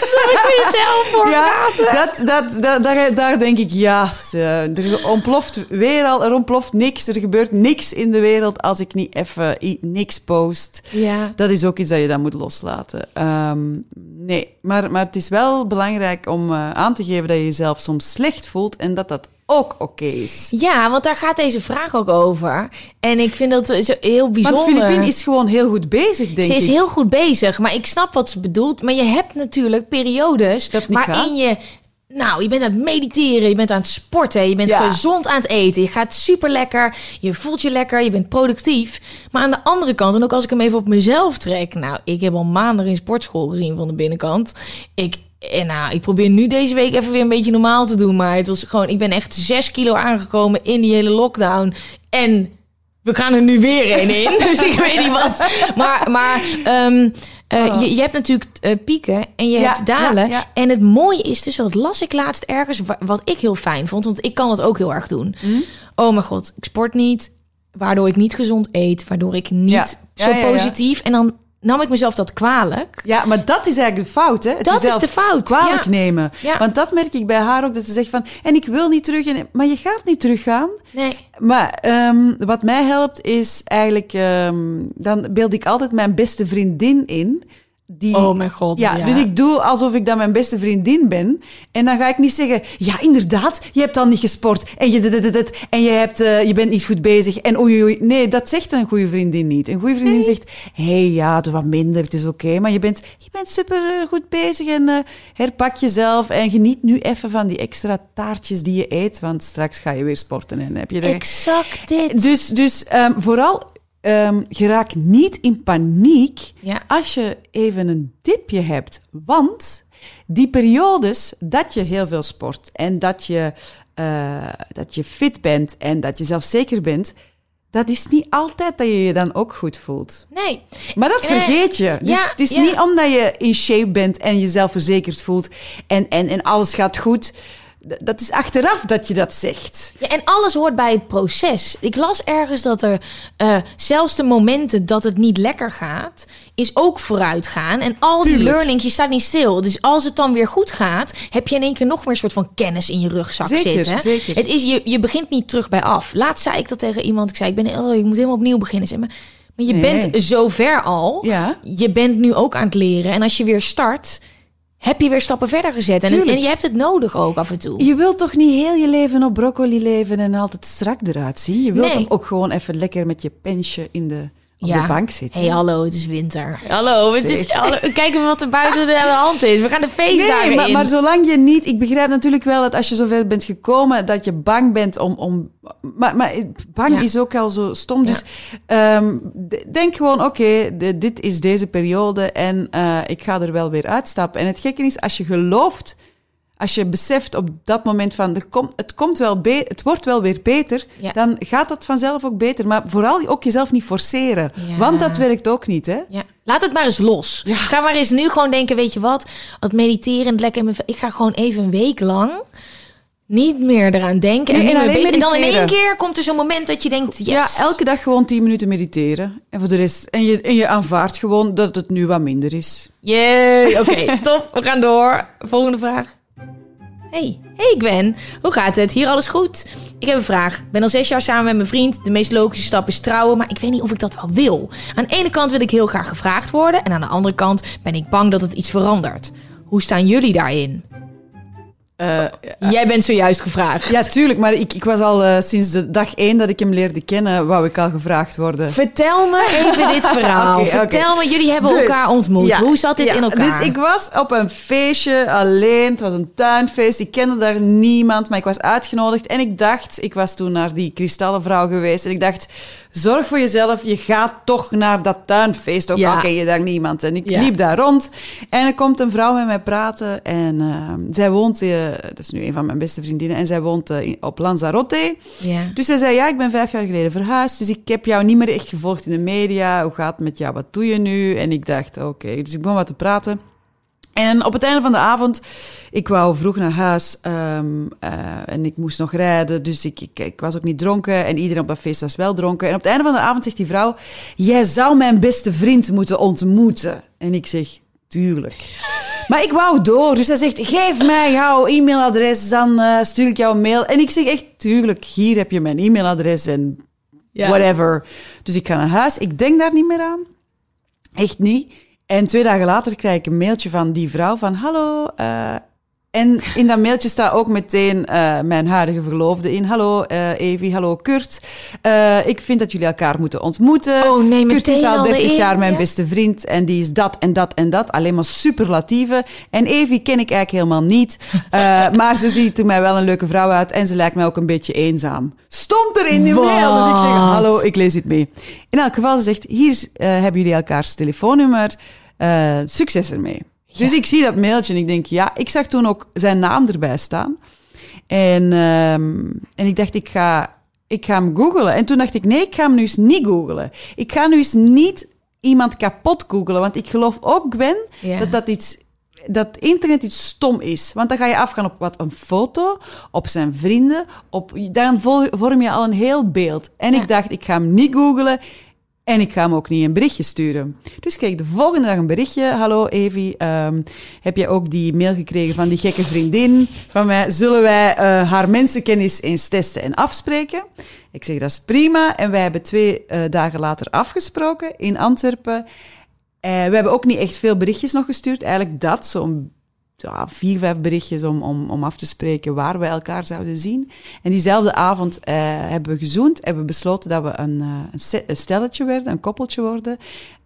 Sorry voor jezelf voor ja, dat, dat, dat, daar, daar denk ik, ja, er ontploft weer al, er ontploft niks. Er gebeurt niks in de wereld als ik niet even niks post. Ja. Dat is ook iets dat je dan moet loslaten. Um, nee, maar, maar het is wel belangrijk om uh, aan te geven dat je jezelf soms slecht voelt en dat dat ook oké is. Ja, want daar gaat deze vraag ook over. En ik vind dat heel bijzonder. Want Filipien is gewoon heel goed bezig, denk ik. Ze is ik. heel goed bezig, maar ik snap wat ze bedoelt. Maar je hebt natuurlijk periodes waarin je Nou, je bent aan het mediteren, je bent aan het sporten, je bent ja. gezond aan het eten, je gaat super lekker, je voelt je lekker, je bent productief. Maar aan de andere kant, en ook als ik hem even op mezelf trek, nou, ik heb al maanden in sportschool gezien van de binnenkant. Ik, en nou, ik probeer nu deze week even weer een beetje normaal te doen, maar het was gewoon, ik ben echt zes kilo aangekomen in die hele lockdown en we gaan er nu weer één in, dus ik weet niet wat. Maar, maar um, uh, oh. je, je hebt natuurlijk uh, pieken en je ja, hebt dalen. Ja, ja. En het mooie is dus, dat las ik laatst ergens, wat ik heel fijn vond. Want ik kan dat ook heel erg doen. Mm. Oh mijn god, ik sport niet. Waardoor ik niet gezond eet. Waardoor ik niet ja. Ja, zo ja, ja, positief... Ja. En dan nam ik mezelf dat kwalijk. Ja, maar dat is eigenlijk de fout, hè? Het dat is de fout. Kwalijk ja. nemen. Ja. Want dat merk ik bij haar ook, dat ze zegt van... en ik wil niet terug, en, maar je gaat niet teruggaan. Nee. Maar um, wat mij helpt is eigenlijk... Um, dan beeld ik altijd mijn beste vriendin in... Die, oh mijn god, ja, ja. Dus ik doe alsof ik dan mijn beste vriendin ben. En dan ga ik niet zeggen... Ja, inderdaad, je hebt dan niet gesport. En je, dit, dit, dit, en je, hebt, uh, je bent niet goed bezig. En oei, oei. Nee, dat zegt een goede vriendin niet. Een goede vriendin nee. zegt... Hé, hey, ja, doe wat minder, het is oké. Okay, maar je bent, je bent super goed bezig. En uh, herpak jezelf. En geniet nu even van die extra taartjes die je eet. Want straks ga je weer sporten. En heb je dat... Exact dit. Dus, dus um, vooral... Um, geraak niet in paniek ja. als je even een dipje hebt. Want die periodes dat je heel veel sport en dat je, uh, dat je fit bent en dat je zelfzeker bent... dat is niet altijd dat je je dan ook goed voelt. Nee. Maar dat vergeet je. Dus ja, het is ja. niet omdat je in shape bent en je zelfverzekerd voelt en, en, en alles gaat goed... Dat is achteraf dat je dat zegt. Ja, en alles hoort bij het proces. Ik las ergens dat er uh, zelfs de momenten dat het niet lekker gaat... is ook vooruitgaan. En al die Tuurlijk. learning, je staat niet stil. Dus als het dan weer goed gaat... heb je in één keer nog meer een soort van kennis in je rugzak zeker, zitten. Zeker. Het is, je, je begint niet terug bij af. Laatst zei ik dat tegen iemand. Ik zei, ik ben, oh, ik moet helemaal opnieuw beginnen. Zeg maar... maar je nee. bent zover al. Ja. Je bent nu ook aan het leren. En als je weer start... heb je weer stappen verder gezet. En, en je hebt het nodig ook af en toe. Je wilt toch niet heel je leven op broccoli leven... en altijd strak eruit zien? Je wilt nee. toch ook gewoon even lekker met je pensje in de, op ja. de bank zitten? Hé, hey, hallo, het is winter. Hallo, het is, hallo, kijk even wat er buiten aan de hand is. We gaan de feestdagen nee, maar, in. Maar zolang je niet... Ik begrijp natuurlijk wel dat als je zover bent gekomen... dat je bang bent om... om maar, maar bang ja. is ook al zo stom. Ja. Dus um, denk gewoon, oké, okay, de, dit is deze periode... en uh, ik ga er wel weer uitstappen. En het gekke is, als je gelooft... als je beseft op dat moment van... Er komt, het, komt wel be- het wordt wel weer beter... Ja. dan gaat dat vanzelf ook beter. Maar vooral ook jezelf niet forceren. Ja. Want dat werkt ook niet, hè? Ja. Laat het maar eens los. Ja. Ga maar eens nu gewoon denken... weet je wat, het mediteren... Het lekker, ik ga gewoon even een week lang... niet meer eraan denken. Nee, en, en, alleen en dan in één keer komt er zo'n moment dat je denkt... Yes. Ja, elke dag gewoon tien minuten mediteren. En voor de rest... En je, en je aanvaardt gewoon dat het nu wat minder is. Yay, oké. Okay, top, we gaan door. Volgende vraag. Hey, hey Gwen, hoe gaat het? Hier alles goed? Ik heb een vraag. Ik ben al zes jaar samen met mijn vriend. De meest logische stap is trouwen, maar ik weet niet of ik dat wel wil. Aan de ene kant wil ik heel graag gevraagd worden... en aan de andere kant ben ik bang dat het iets verandert. Hoe staan jullie daarin? Uh, uh, Jij bent zojuist gevraagd. Ja, tuurlijk. Maar ik, ik was al uh, sinds de dag één dat ik hem leerde kennen... wou ik al gevraagd worden. Vertel me even dit verhaal. Okay, Vertel okay. me, jullie hebben dus, elkaar ontmoet. Ja, hoe zat dit ja, in elkaar? Dus ik was op een feestje alleen. Het was een tuinfeest. Ik kende daar niemand, maar ik was uitgenodigd. En ik dacht, ik was toen naar die kristallenvrouw geweest... en ik dacht, zorg voor jezelf. Je gaat toch naar dat tuinfeest. Ook ja. al ken je daar niemand. En ik ja. liep daar rond. En er komt een vrouw met mij praten. En uh, zij woont... Uh, dat is nu een van mijn beste vriendinnen. En zij woont uh, op Lanzarote. Yeah. Dus zij zei, ja, ik ben vijf jaar geleden verhuisd. Dus ik heb jou niet meer echt gevolgd in de media. Hoe gaat het met jou? Wat doe je nu? En ik dacht, oké. Okay. Dus ik begon wat te praten. En op het einde van de avond... Ik wou vroeg naar huis. Um, uh, en ik moest nog rijden. Dus ik, ik, ik was ook niet dronken. En iedereen op dat feest was wel dronken. En op het einde van de avond zegt die vrouw... Jij zou mijn beste vriend moeten ontmoeten. En ik zeg, tuurlijk. Maar ik wou door. Dus hij zegt, geef mij jouw e-mailadres, dan uh, stuur ik jou een mail. En ik zeg echt, tuurlijk, hier heb je mijn e-mailadres en ja. whatever. Dus ik ga naar huis. Ik denk daar niet meer aan. Echt niet. En twee dagen later krijg ik een mailtje van die vrouw van, hallo, uh, En in dat mailtje staat ook meteen uh, mijn huidige verloofde in. Hallo uh, Evie, hallo Kurt. Uh, ik vind dat jullie elkaar moeten ontmoeten. Oh, nee, Kurt is al dertig jaar mijn ja? beste vriend. En die is dat en dat en dat. Alleen maar superlatieven. En Evie ken ik eigenlijk helemaal niet. Uh, maar ze ziet er mij wel een leuke vrouw uit. En ze lijkt mij ook een beetje eenzaam. Stond er in die What? mail. Dus ik zeg, hallo, ik lees dit mee. In elk geval, ze zegt, hier uh, hebben jullie elkaars telefoonnummer. Uh, succes ermee. Ja. Dus ik zie dat mailtje en ik denk, ja, ik zag toen ook zijn naam erbij staan. En, um, en ik dacht, ik ga, ik ga hem googlen. En toen dacht ik, nee, ik ga hem nu eens niet googlen. Ik ga nu eens niet iemand kapot googlen. Want ik geloof ook, Gwen, ja. dat, dat, iets, dat internet iets stom is. Want dan ga je afgaan op wat een foto, op zijn vrienden. Op, dan vorm je al een heel beeld. En ja. ik dacht, ik ga hem niet googlen. En ik ga hem ook niet een berichtje sturen. Dus kreeg ik de volgende dag een berichtje. Hallo Evie, um, heb jij ook die mail gekregen van die gekke vriendin van mij? Zullen wij uh, haar mensenkennis eens testen en afspreken? Ik zeg, dat is prima. En wij hebben twee uh, dagen later afgesproken in Antwerpen. Uh, we hebben ook niet echt veel berichtjes nog gestuurd. Eigenlijk dat, zo'n ja, vier, vijf berichtjes om, om, om af te spreken waar we elkaar zouden zien. En diezelfde avond eh, hebben we gezoend, hebben we besloten dat we een, een stelletje werden, een koppeltje worden.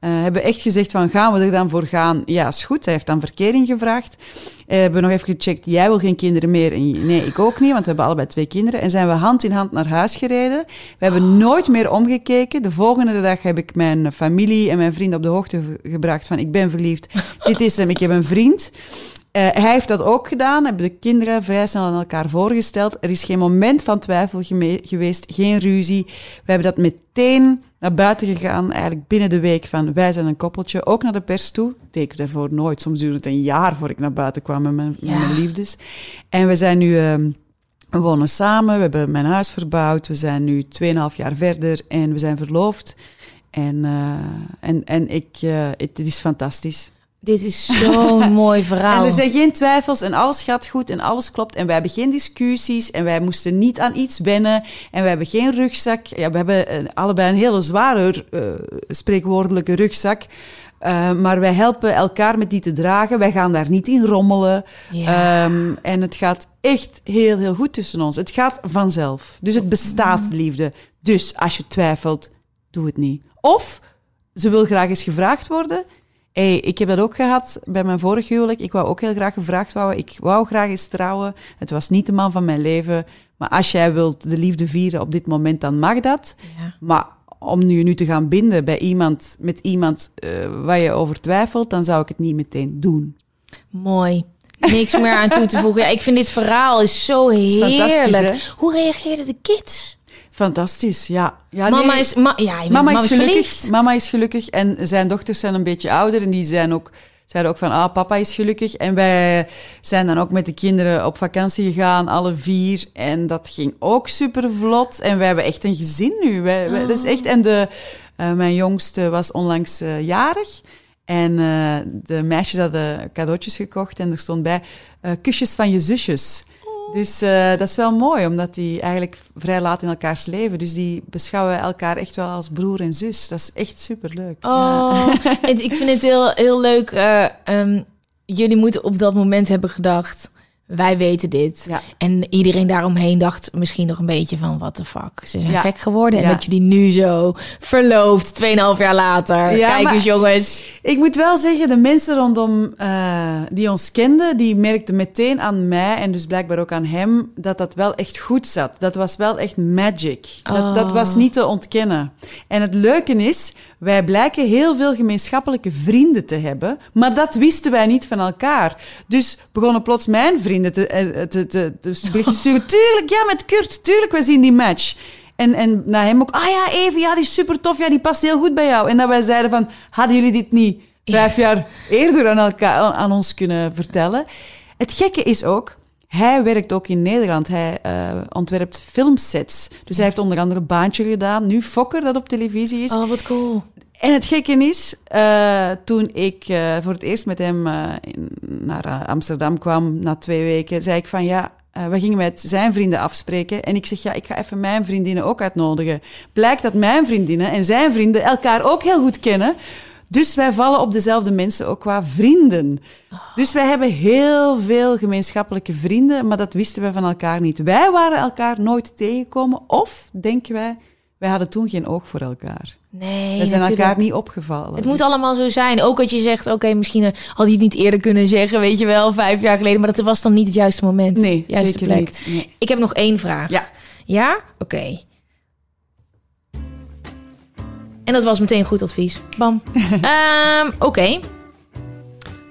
Uh, hebben echt gezegd van, gaan we er dan voor gaan? Ja, is goed. Hij heeft dan verkering gevraagd. Uh, hebben we nog even gecheckt, jij wil geen kinderen meer? En nee, ik ook niet, want we hebben allebei twee kinderen. En zijn we hand in hand naar huis gereden. We hebben oh. nooit meer omgekeken. De volgende dag heb ik mijn familie en mijn vrienden op de hoogte v- gebracht van, ik ben verliefd, dit is hem, ik heb een vriend. Uh, hij heeft dat ook gedaan, hebben de kinderen vrij snel aan elkaar voorgesteld. Er is geen moment van twijfel geme- geweest, geen ruzie. We hebben dat meteen naar buiten gegaan, eigenlijk binnen de week van wij zijn een koppeltje. Ook naar de pers toe, dat deed ik daarvoor nooit. Soms duurde het een jaar voor ik naar buiten kwam met mijn, ja. met mijn liefdes. En we zijn nu, uh, we wonen samen, we hebben mijn huis verbouwd. We zijn nu tweeënhalf jaar verder en we zijn verloofd. En, uh, en, en ik, uh, het is fantastisch. Dit is zo'n mooi verhaal. En er zijn geen twijfels en alles gaat goed en alles klopt. En wij hebben geen discussies en wij moesten niet aan iets wennen. En wij hebben geen rugzak. Ja, we hebben allebei een hele zware, uh, spreekwoordelijke rugzak. Uh, maar wij helpen elkaar met die te dragen. Wij gaan daar niet in rommelen. Ja. Um, en het gaat echt heel, heel goed tussen ons. Het gaat vanzelf. Dus het bestaat liefde. Dus als je twijfelt, doe het niet. Of ze wil graag eens gevraagd worden... Hey, ik heb dat ook gehad bij mijn vorige huwelijk. Ik wou ook heel graag gevraagd worden. Ik wou graag eens trouwen. Het was niet de man van mijn leven. Maar als jij wilt de liefde vieren op dit moment, dan mag dat. Ja. Maar om nu, nu te gaan binden bij iemand, met iemand uh, waar je over twijfelt, dan zou ik het niet meteen doen. Mooi. Niks meer aan toe te voegen. Ja, ik vind dit verhaal is zo heerlijk. Is Hoe reageerden de kids? Fantastisch, ja. ja mama nee. is, ma- ja, mama mama is gelukkig. Mama is gelukkig en zijn dochters zijn een beetje ouder en die zijn ook, zeiden ook van, ah, papa is gelukkig. En wij zijn dan ook met de kinderen op vakantie gegaan, alle vier. En dat ging ook super vlot. En wij hebben echt een gezin nu. Wij, oh. wij, dat is echt, en de, uh, mijn jongste was onlangs uh, jarig. En uh, de meisjes hadden cadeautjes gekocht en er stond bij, uh, kusjes van je zusjes. Dus uh, dat is wel mooi, omdat die eigenlijk vrij laat in elkaars leven. Dus die beschouwen elkaar echt wel als broer en zus. Dat is echt superleuk. Oh, ja. het, ik vind het heel, heel leuk. Uh, um, jullie moeten op dat moment hebben gedacht, wij weten dit. Ja. En iedereen daaromheen dacht misschien nog een beetje van, what the fuck. Ze zijn ja. gek geworden. En ja. dat jullie nu zo verloofd, tweeënhalf jaar later. Ja, kijk eens jongens. Ik moet wel zeggen, de mensen rondom uh, die ons kenden, die merkten meteen aan mij en dus blijkbaar ook aan hem, dat dat wel echt goed zat. Dat was wel echt magic. Dat, oh. dat was niet te ontkennen. En het leuke is, wij blijken heel veel gemeenschappelijke vrienden te hebben, maar dat wisten wij niet van elkaar. Dus begonnen plots mijn vrienden te, te, te, dus berichtjes sturen. Tuurlijk, ja, met Kurt. Tuurlijk, we zien die match. En, en na hem ook, ah ja, Evie, ja, die is super tof. Ja, die past heel goed bij jou. En dat wij zeiden van, hadden jullie dit niet vijf jaar eerder aan, elkaar, aan ons kunnen vertellen? Het gekke is ook, hij werkt ook in Nederland. Hij uh, ontwerpt filmsets. Dus hij heeft onder andere Baantje gedaan. Nu Fokker, dat op televisie is. Oh, wat cool. En het gekke is, uh, toen ik uh, voor het eerst met hem uh, in, naar uh, Amsterdam kwam, na twee weken, zei ik van ja, uh, we gingen met zijn vrienden afspreken. En ik zeg, ja, ik ga even mijn vriendinnen ook uitnodigen. Blijkt dat mijn vriendinnen en zijn vrienden elkaar ook heel goed kennen. Dus wij vallen op dezelfde mensen ook qua vrienden. Dus wij hebben heel veel gemeenschappelijke vrienden, maar dat wisten wij van elkaar niet. Wij waren elkaar nooit tegengekomen of, denken wij, wij hadden toen geen oog voor elkaar. Nee, we zijn natuurlijk elkaar niet opgevallen. Het moet dus allemaal zo zijn. Ook dat je zegt, oké, okay, misschien had hij het niet eerder kunnen zeggen, weet je wel, vijf jaar geleden. Maar dat was dan niet het juiste moment. Nee, juiste zeker plek. Niet. Nee. Ik heb nog één vraag. Ja? Ja? Oké. Okay. En dat was meteen goed advies. Bam. um, Oké. Okay.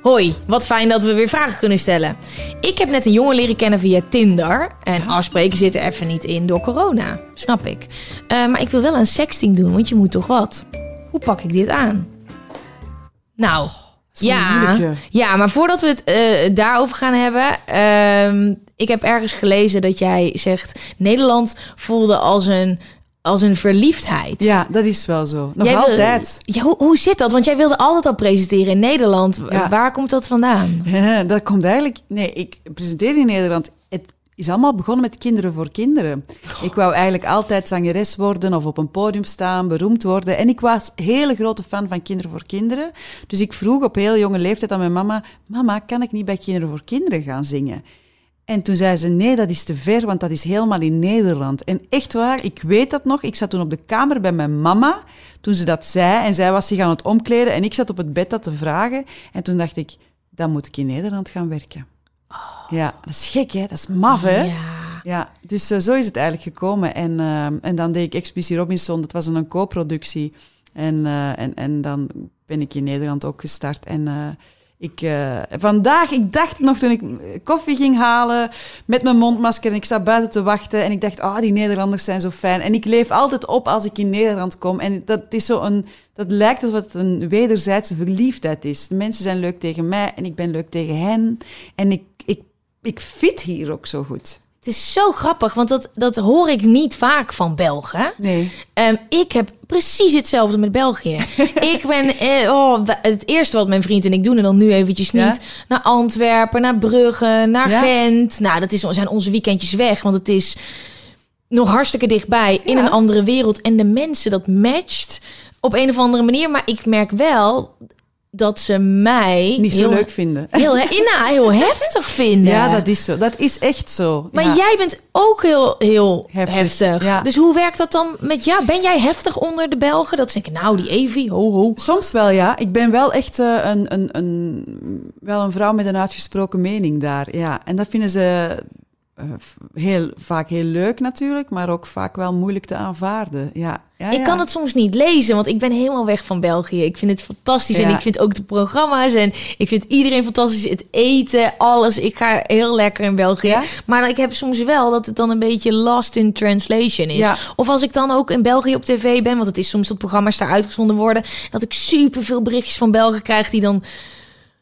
Hoi, wat fijn dat we weer vragen kunnen stellen. Ik heb net een jongen leren kennen via Tinder. En afspreken zit er even niet in door corona. Snap ik. Uh, maar ik wil wel een sexting doen, want je moet toch wat? Hoe pak ik dit aan? Nou, ja, ja, maar voordat we het uh, daarover gaan hebben... Uh, ik heb ergens gelezen dat jij zegt... Nederland voelde als een... Als een verliefdheid. Ja, dat is wel zo. Nog jij altijd. Wil, ja, hoe, hoe zit dat? Want jij wilde altijd al presenteren in Nederland. Ja. Waar komt dat vandaan? Ja, dat komt eigenlijk... Nee, ik presenteer in Nederland. Het is allemaal begonnen met Kinderen voor Kinderen. Oh. Ik wou eigenlijk altijd zangeres worden of op een podium staan, beroemd worden. En ik was een hele grote fan van Kinderen voor Kinderen. Dus ik vroeg op heel jonge leeftijd aan mijn mama... Mama, kan ik niet bij Kinderen voor Kinderen gaan zingen? En toen zei ze, nee, dat is te ver, want dat is helemaal in Nederland. En echt waar, ik weet dat nog. Ik zat toen op de kamer bij mijn mama, toen ze dat zei. En zij was zich aan het omkleden en ik zat op het bed dat te vragen. En toen dacht ik, dan moet ik in Nederland gaan werken. Oh. Ja, dat is gek, hè? Dat is maf, hè? Ja. Ja, dus uh, zo is het eigenlijk gekomen. En, uh, en dan deed ik Expeditie Robinson, dat was een co-productie. En, uh, en, en dan ben ik in Nederland ook gestart en... Uh, Ik, uh, vandaag, ik dacht nog toen ik koffie ging halen met mijn mondmasker en ik zat buiten te wachten en ik dacht, ah, oh, die Nederlanders zijn zo fijn. En ik leef altijd op als ik in Nederland kom. En dat is zo een, dat lijkt alsof het een wederzijdse verliefdheid is. De mensen zijn leuk tegen mij en ik ben leuk tegen hen. En ik, ik, ik fit hier ook zo goed. Het is zo grappig, want dat, dat hoor ik niet vaak van Belgen. Nee. Um, ik heb precies hetzelfde met België. ik ben... Eh, oh, het eerste wat mijn vriend en ik doen, en dan nu eventjes niet... Ja? Naar Antwerpen, naar Brugge, naar ja? Gent. Nou, dat is, zijn onze weekendjes weg, want het is nog hartstikke dichtbij in ja. een andere wereld. En de mensen, dat matcht op een of andere manier. Maar ik merk wel... dat ze mij... Niet zo heel, leuk vinden. Heel, nou, heel heftig vinden. Ja, dat is zo. Dat is echt zo. Maar ja. jij bent ook heel, heel heftig. heftig. Ja. Dus hoe werkt dat dan met jou? Ben jij heftig onder de Belgen? Dat ze denken, nou, die Evie, ho, ho. Soms wel, ja. Ik ben wel echt uh, een, een, een, wel een vrouw met een uitgesproken mening daar. Ja. En dat vinden ze uh, heel, vaak heel leuk natuurlijk, maar ook vaak wel moeilijk te aanvaarden. Ja. Ja, ik ja. kan het soms niet lezen, want ik ben helemaal weg van België. Ik vind het fantastisch ja. en ik vind ook de programma's en ik vind iedereen fantastisch. Het eten, alles. Ik ga heel lekker in België. Ja? Maar ik heb soms wel dat het dan een beetje lost in translation is. Ja. Of als ik dan ook in België op tv ben, want het is soms dat programma's daar uitgezonden worden, dat ik superveel berichtjes van Belgen krijg die dan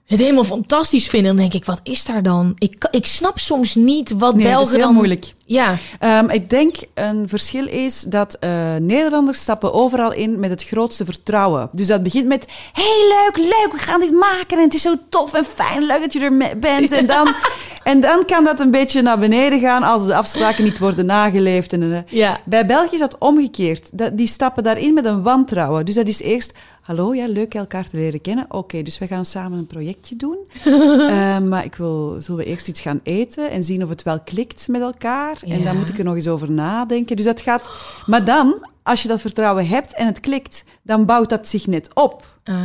het helemaal fantastisch vinden. Dan denk ik, wat is daar dan? Ik, ik snap soms niet wat nee, Belgen dan... Nee, dat is heel dan... moeilijk. Ja. Um, ik denk een verschil is dat uh, Nederlanders stappen overal in met het grootste vertrouwen. Dus dat begint met, hey leuk, leuk, we gaan dit maken en het is zo tof en fijn, leuk dat je er bent. En dan, en dan kan dat een beetje naar beneden gaan als de afspraken niet worden nageleefd. En, uh. ja. Bij België is dat omgekeerd. Dat, die stappen daarin met een wantrouwen. Dus dat is eerst, hallo, ja, leuk elkaar te leren kennen. Oké, okay, dus we gaan samen een projectje doen. uh, maar ik wil, zullen we eerst iets gaan eten en zien of het wel klikt met elkaar? Ja. En dan moet ik er nog eens over nadenken. Dus dat gaat... Maar dan, als je dat vertrouwen hebt en het klikt, dan bouwt dat zich net op. Ah,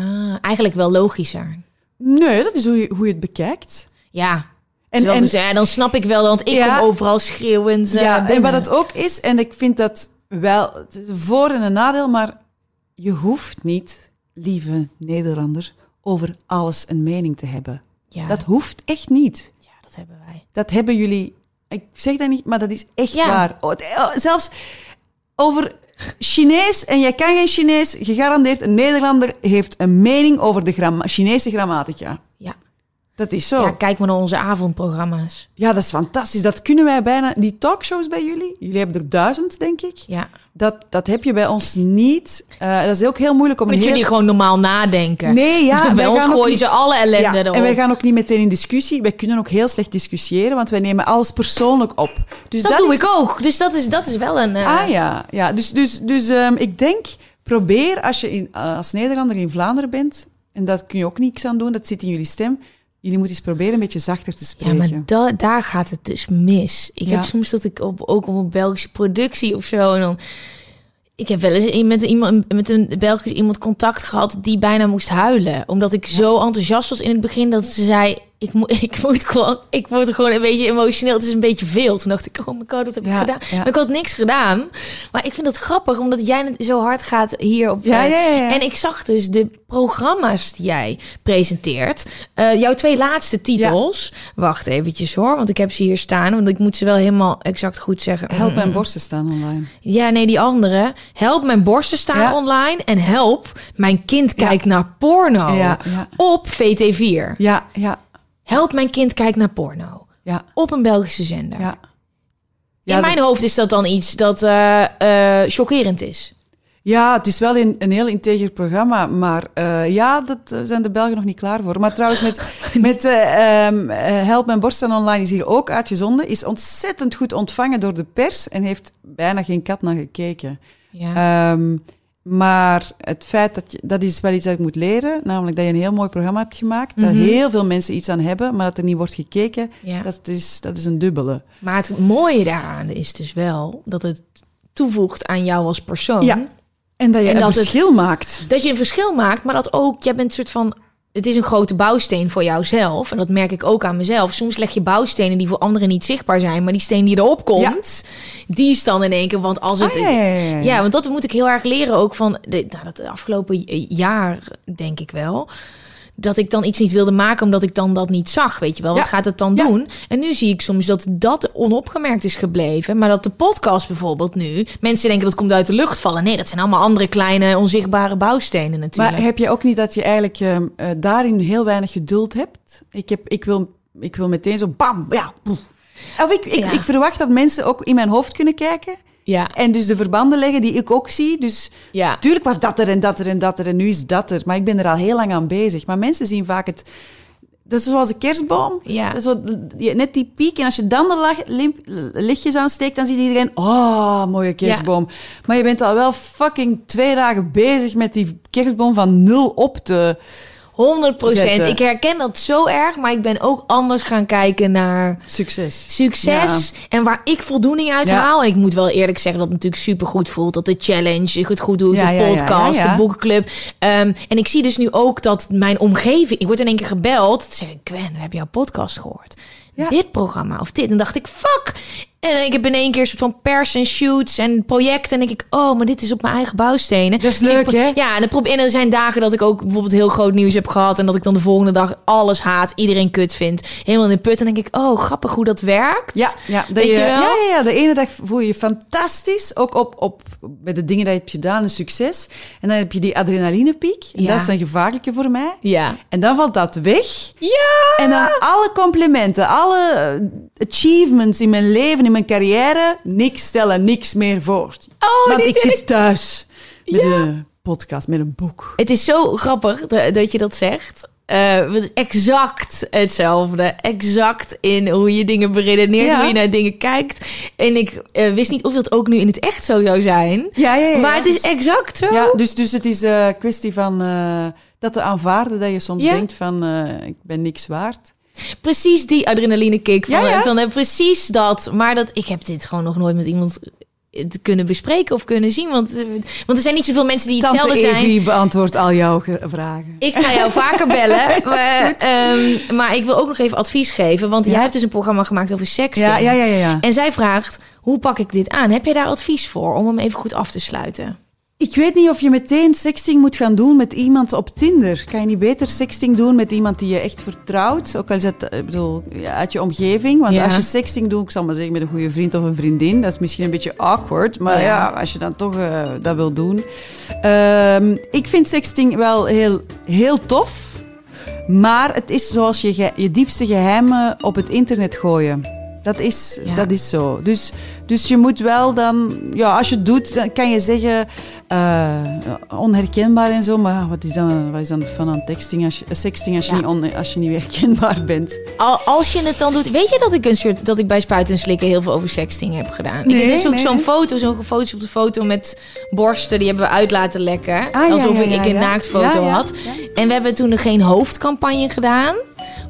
eigenlijk wel logischer. Nee, dat is hoe je, hoe je het bekijkt. Ja. En, en, en ja, dan snap ik wel, want ik ja, kom overal schreeuwend. Uh, ja, binnen. En wat dat ook is, en ik vind dat wel voor- en een nadeel, maar je hoeft niet, lieve Nederlander, over alles een mening te hebben. Ja. Dat hoeft echt niet. Ja, dat hebben wij. Dat hebben jullie... Ik zeg dat niet, maar dat is echt ja. waar. Zelfs over Chinees, en jij kan geen Chinees, gegarandeerd een Nederlander heeft een mening over de gramma- Chinese grammatica. Ja. Dat is zo. Ja, kijk maar naar onze avondprogramma's. Ja, dat is fantastisch. Dat kunnen wij bijna... Die talkshows bij jullie, jullie hebben er duizend, denk ik. Ja. Dat, dat heb je bij ons niet. Uh, dat is ook heel moeilijk om... Omdat heel... jullie gewoon normaal nadenken. Nee, ja. Bij ons gooien niet... ze alle ellende ja, erop. En wij gaan ook niet meteen in discussie. Wij kunnen ook heel slecht discussiëren, want wij nemen alles persoonlijk op. Dus dat, dat doe is... ik ook. Dus dat is, dat is wel een... Uh... Ah ja, ja. Dus, dus, dus um, ik denk... Probeer, als je in, als Nederlander in Vlaanderen bent, en daar kun je ook niks aan doen, dat zit in jullie stem, jullie moeten eens proberen een beetje zachter te spreken. Ja, maar da- daar gaat het dus mis. Ik ja. heb soms dat ik op, ook op een Belgische productie of zo, en dan... Ik heb wel eens met iemand, met een Belgisch iemand contact gehad die bijna moest huilen. Omdat ik zo enthousiast was in het begin dat ze zei... Ik, mo- ik, word gewoon, ik word gewoon een beetje emotioneel. Het is een beetje veel. Toen dacht ik, oh my god, dat heb ja, ik gedaan. Ja. Maar ik had niks gedaan. Maar ik vind dat grappig, omdat jij zo hard gaat hier op... Ja, uh, ja, ja, ja. En ik zag dus de programma's die jij presenteert. Uh, jouw twee laatste titels. Ja. Wacht eventjes hoor, want ik heb ze hier staan. Want ik moet ze wel helemaal exact goed zeggen. Help mijn borsten staan online. Ja, nee, die andere. Help mijn borsten staan ja. online. En help mijn kind kijkt ja. naar porno. Ja, ja. Op V T vier. Ja, ja. Help mijn kind kijkt naar porno. Ja. Op een Belgische zender. Ja. Ja, in mijn dat... hoofd is dat dan iets dat uh, uh, chockerend is. Ja, het is wel een, een heel integer programma. Maar uh, ja, daar zijn de Belgen nog niet klaar voor. Maar trouwens, met, met uh, um, Help mijn borsten online is hier ook uitgezonden. Is ontzettend goed ontvangen door de pers. En heeft bijna geen kat naar gekeken. Ja. Um, Maar het feit dat je, dat is wel iets dat ik moet leren. Namelijk dat je een heel mooi programma hebt gemaakt. Mm-hmm. Dat heel veel mensen iets aan hebben, maar dat er niet wordt gekeken. Ja. Dat is, dat is een dubbele. Maar het mooie daaraan is dus wel dat het toevoegt aan jou als persoon. Ja. En dat je en een dat verschil het, maakt. Dat je een verschil maakt, maar dat ook, jij bent een soort van... Het is een grote bouwsteen voor jouzelf. En dat merk ik ook aan mezelf. Soms leg je bouwstenen die voor anderen niet zichtbaar zijn. Maar die steen die erop komt, ja. die is dan in één keer. Want als het. Ah, ja, ja, ja, ja. ja, want dat moet ik heel erg leren ook van. De, nou, dat afgelopen jaar, denk ik wel. Dat ik dan iets niet wilde maken omdat ik dan dat niet zag. Weet je wel, wat ja. gaat het dan ja. doen? En nu zie ik soms dat dat onopgemerkt is gebleven. Maar dat de podcast bijvoorbeeld nu... Mensen denken dat komt uit de lucht vallen. Nee, dat zijn allemaal andere kleine onzichtbare bouwstenen natuurlijk. Maar heb je ook niet dat je eigenlijk uh, daarin heel weinig geduld hebt? Ik, heb, ik, wil, ik wil meteen zo bam, ja. Of ik, ik, ja. ik verwacht dat mensen ook in mijn hoofd kunnen kijken... Ja. En dus de verbanden leggen die ik ook zie. Dus ja. tuurlijk was dat er en dat er en dat er en nu is dat er. Maar ik ben er al heel lang aan bezig. Maar mensen zien vaak het... Dat is zoals een kerstboom. Ja. Dat is zo, net die piek. En als je dan de lach, limp, lichtjes aansteekt, dan ziet iedereen... Oh, mooie kerstboom. Ja. Maar je bent al wel fucking twee dagen bezig met die kerstboom van nul op te... honderd procent. Ik herken dat zo erg, maar ik ben ook anders gaan kijken naar... Succes. Succes. Ja. En waar ik voldoening uit ja. haal. En ik moet wel eerlijk zeggen dat het natuurlijk supergoed voelt. Dat de challenge, het goed doet, ja, de ja, podcast, ja, ja. de boekenclub. Um, en ik zie dus nu ook dat mijn omgeving... Ik word in één keer gebeld. Dan zeg ik, Gwen, we hebben jouw podcast gehoord. Ja. Dit programma of dit. En dan dacht ik, fuck... En ik heb in één keer een soort van pers en shoots en projecten. En denk ik, oh, maar dit is op mijn eigen bouwstenen. Dat is leuk, pro- hè? Ja, en, pro- en er zijn dagen dat ik ook bijvoorbeeld heel groot nieuws heb gehad. En dat ik dan de volgende dag alles haat, iedereen kut vind. Helemaal in de put. En denk ik, oh, grappig hoe dat werkt. Ja, ja, dat je, je ja, ja, ja, de ene dag voel je je fantastisch. Ook op, op, bij de dingen die je hebt gedaan, een succes. En dan heb je die adrenalinepiek. En ja. dat is een gevaarlijke voor mij. Ja. En dan valt dat weg. Ja! En dan alle complimenten, alle achievements in mijn leven... in mijn carrière, niks stellen, niks meer voor. Oh, want ik zit thuis met ja. een podcast, met een boek. Het is zo grappig dat je dat zegt. Uh, exact hetzelfde. Exact in hoe je dingen beredeneert, ja. hoe je naar dingen kijkt. En ik uh, wist niet of dat ook nu in het echt zo zou zijn. Ja, ja, ja, maar ja. het is exact zo. Ja, dus, dus het is een uh, kwestie van uh, dat te aanvaarden dat je soms ja. denkt van uh, ik ben niks waard. Precies die adrenalinekick van, ja, ja. van precies dat. Maar dat ik heb dit gewoon nog nooit met iemand kunnen bespreken of kunnen zien. Want, want er zijn niet zoveel mensen die hetzelfde zijn. Tante Evie beantwoordt al jouw vragen. Ik ga jou vaker bellen. maar, um, maar ik wil ook nog even advies geven. Want ja. jij hebt dus een programma gemaakt over sexting. Ja, ja, ja, ja, ja. En zij vraagt, hoe pak ik dit aan? Heb jij daar advies voor om hem even goed af te sluiten? Ik weet niet of je meteen sexting moet gaan doen met iemand op Tinder. Kan je niet beter sexting doen met iemand die je echt vertrouwt? Ook al is dat, ik bedoel, uit je omgeving. Want ja. als je sexting doet, ik zal maar zeggen, met een goede vriend of een vriendin. Dat is misschien een beetje awkward. Maar ja, ja als je dan toch uh, dat wil doen. Uh, ik vind sexting wel heel, heel tof. Maar het is zoals je, ge- je diepste geheimen op het internet gooien. Dat is, ja. dat is zo. Dus, dus je moet wel dan... Ja, als je het doet, dan kan je zeggen... Uh, onherkenbaar en zo. Maar ja, wat is dan, wat is dan de fun aan texting als je, sexting als je, ja. niet on, als je niet herkenbaar bent? Al, als je het dan doet... Weet je dat ik, een soort, dat ik bij Spuiten en Slikken heel veel over sexting heb gedaan? Nee, ik heb dus ook nee. zo'n foto, zo'n foto's op de foto met borsten. Die hebben we uit laten lekken. Ah, alsof ja, ja, ja, ik een ja. naaktfoto ja, ja. had. Ja. En we hebben toen geen hoofdcampagne gedaan.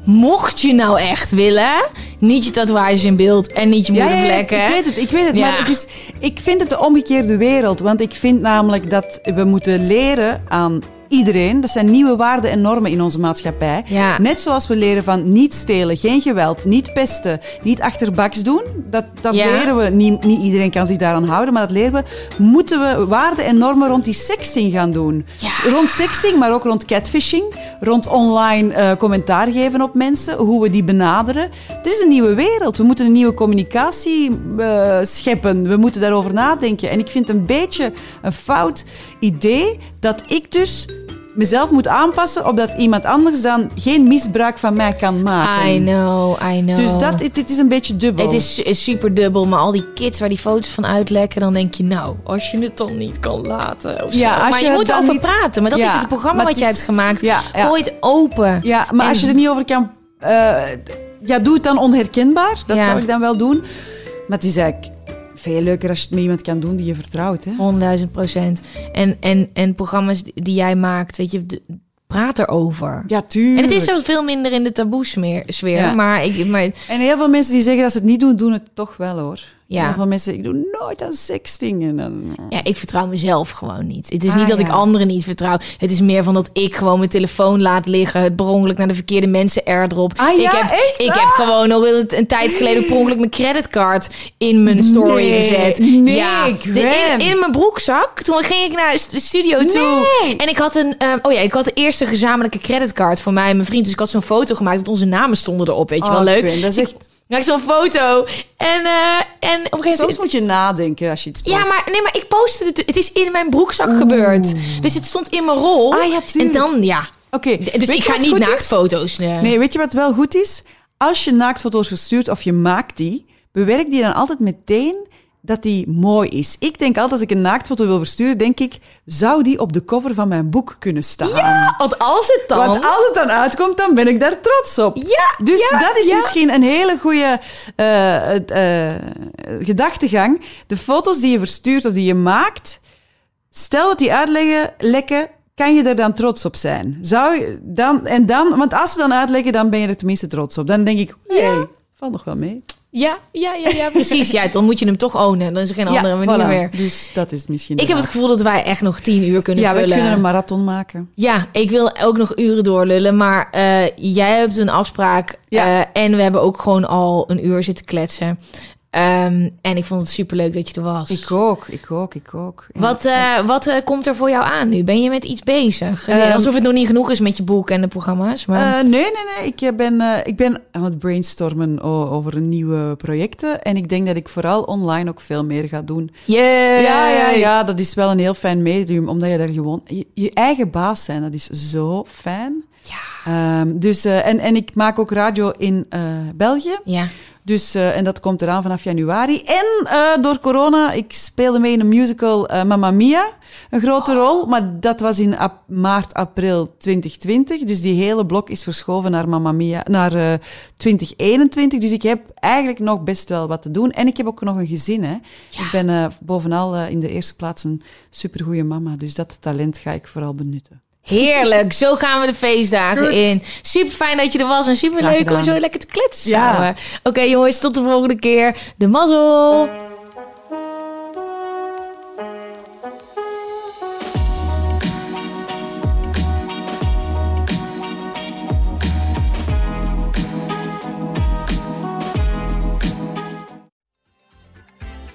Mocht je nou echt willen... Niet je tatoeages in beeld en niet je moedervlekken. Ja, ja, ik weet het, ik weet het. Ja. Maar het is, ik vind het de omgekeerde wereld. Want ik vind namelijk dat we moeten leren aan iedereen. Dat zijn nieuwe waarden en normen in onze maatschappij. Ja. Net zoals we leren van niet stelen, geen geweld, niet pesten, niet achterbaks doen. Dat, dat ja. leren we. Niet, niet iedereen kan zich daaraan houden, maar dat leren we. Moeten we waarden en normen rond die sexting gaan doen. Ja. Dus rond sexting, maar ook rond catfishing. Rond online uh, commentaar geven op mensen. Hoe we die benaderen. Er is een nieuwe wereld. We moeten een nieuwe communicatie uh, scheppen. We moeten daarover nadenken. En ik vind een beetje een fout idee dat ik dus... mezelf moet aanpassen opdat iemand anders dan geen misbruik van mij kan maken. I know, I know. Dus dat, het, het is een beetje dubbel. Het is, is super dubbel, maar al die kids waar die foto's van uitlekken, dan denk je, nou, als je het dan niet kan laten. Of ja, zo. Maar je, je moet erover niet... praten. Maar dat ja, is het programma wat is, jij hebt gemaakt. Ja, ja. Gooi het open. Ja, maar en... als je er niet over kan... Uh, ja, doe het dan onherkenbaar. Dat ja. zou ik dan wel doen. Maar het is eigenlijk... Veel leuker als je het met iemand kan doen die je vertrouwt. Hè? honderdduizend procent. En, en, en programma's die jij maakt, weet je, de, praat erover. Ja, tuurlijk. En het is zelfs veel minder in de taboe-sfeer. Ja. Maar ik, maar... En heel veel mensen die zeggen dat ze het niet doen, doen het toch wel hoor. Ja. Heel veel mensen, ik doe nooit aan sexting. En dan... Ja, ik vertrouw mezelf gewoon niet. Het is ah, niet dat ja. ik anderen niet vertrouw. Het is meer van dat ik gewoon mijn telefoon laat liggen. Het per ongeluk naar de verkeerde mensen airdrop. Ah, ik ja, heb, echt? Ik ah. heb gewoon al een tijd geleden per ongeluk mijn creditcard in mijn story nee, gezet. Nee, ja, de, in, in mijn broekzak. Toen ging ik naar de studio nee. toe. En ik had een, um, oh ja, ik had de eerste gezamenlijke creditcard van mij en mijn vriend. Dus ik had zo'n foto gemaakt dat onze namen stonden erop. Weet je oh, wel leuk? Queen, dat is echt... Ik maak zo'n foto. En, uh, en op een gegeven soms moet je nadenken als je iets post. Ja, maar, nee, maar ik postte het. Het is in mijn broekzak Oeh. gebeurd. Dus het stond in mijn rol. Ah, ja, tuurlijk. En dan, ja. Oké. Okay. Dus weet ik ga niet naaktfoto's. Nee. nee, weet je wat wel goed is? Als je naaktfoto's verstuurt of je maakt die, bewerk die dan altijd meteen dat die mooi is. Ik denk altijd, als ik een naaktfoto wil versturen, denk ik, zou die op de cover van mijn boek kunnen staan? Ja, want als het dan... Want als het dan uitkomt, dan ben ik daar trots op. Ja, dus ja, dat is ja. misschien een hele goede uh, uh, gedachtegang. De foto's die je verstuurt of die je maakt, stel dat die uitleggen, lekken, kan je er dan trots op zijn? Zou je dan... En dan... Want als ze dan uitleggen, dan ben je er tenminste trots op. Dan denk ik, hé, hey, ja. valt nog wel mee. Ja, ja, ja, ja, precies. Ja, dan moet je hem toch ownen. Dan is er geen andere ja, manier voilà. meer. Dus dat is misschien... Ik heb het gevoel dat wij echt nog tien uur kunnen ja, vullen. Ja, we kunnen een marathon maken. Ja, ik wil ook nog uren doorlullen. Maar uh, jij hebt een afspraak. Ja. Uh, en we hebben ook gewoon al een uur zitten kletsen. Um, en ik vond het superleuk dat je er was. Ik ook, ik ook, ik ook. Ja. Wat, uh, wat uh, komt er voor jou aan nu? Ben je met iets bezig? Uh, Alsof het nog niet genoeg is met je boek en de programma's. Maar... Uh, nee, nee, nee. Ik ben, uh, ik ben aan het brainstormen over nieuwe projecten. En ik denk dat ik vooral online ook veel meer ga doen. Yeah. Ja, ja, ja. Dat is wel een heel fijn medium. Omdat je daar gewoon... Je, je eigen baas zijn, dat is zo fijn. Ja. Um, dus, uh, en, en ik maak ook radio in uh, België. Ja. Dus, uh, en dat komt eraan vanaf januari. En uh, door corona, ik speelde mee in een musical uh, Mamma Mia. Een grote oh. rol, maar dat was in ap- maart, april twintig twintig. Dus die hele blok is verschoven naar Mamma Mia, naar uh, twintig eenentwintig. Dus ik heb eigenlijk nog best wel wat te doen. En ik heb ook nog een gezin. Hè. Ja. Ik ben uh, bovenal uh, in de eerste plaats een supergoeie mama. Dus dat talent ga ik vooral benutten. Heerlijk, zo gaan we de feestdagen Goed. in. Super fijn dat je er was en super leuk om zo lekker te kletsen. Ja. Oké okay, jongens, tot de volgende keer. De mazzel!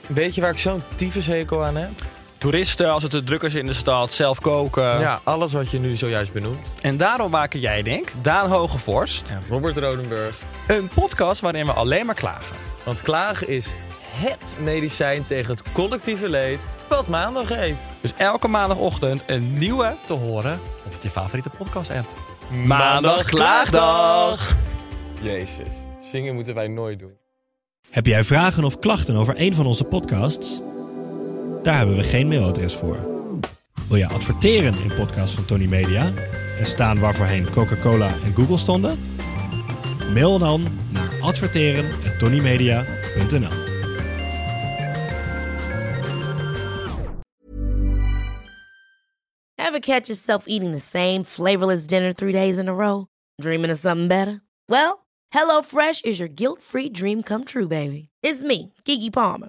Weet je waar ik zo'n tyfushekel aan heb? Toeristen, als het te druk is in de stad, zelf koken. Ja, alles wat je nu zojuist benoemt. En daarom maken jij, denk ik, Daan Hogevorst... en Robert Rodenburg... een podcast waarin we alleen maar klagen. Want klagen is hét medicijn tegen het collectieve leed wat maandag heet. Dus elke maandagochtend een nieuwe te horen op je favoriete podcast-app. Maandag Klaagdag! Jezus, zingen moeten wij nooit doen. Heb jij vragen of klachten over een van onze podcasts? Daar hebben we geen mailadres voor. Wil jij adverteren in podcasts van Tony Media en staan waarvoorheen Coca-Cola en Google stonden? Mail dan naar adverteren at tonymedia punt n l. Ever catch yourself eating the same flavorless dinner three days in a row? Dreaming of something better? Well, HelloFresh is your guilt-free dream come true, baby. It's me, Kiki Palmer.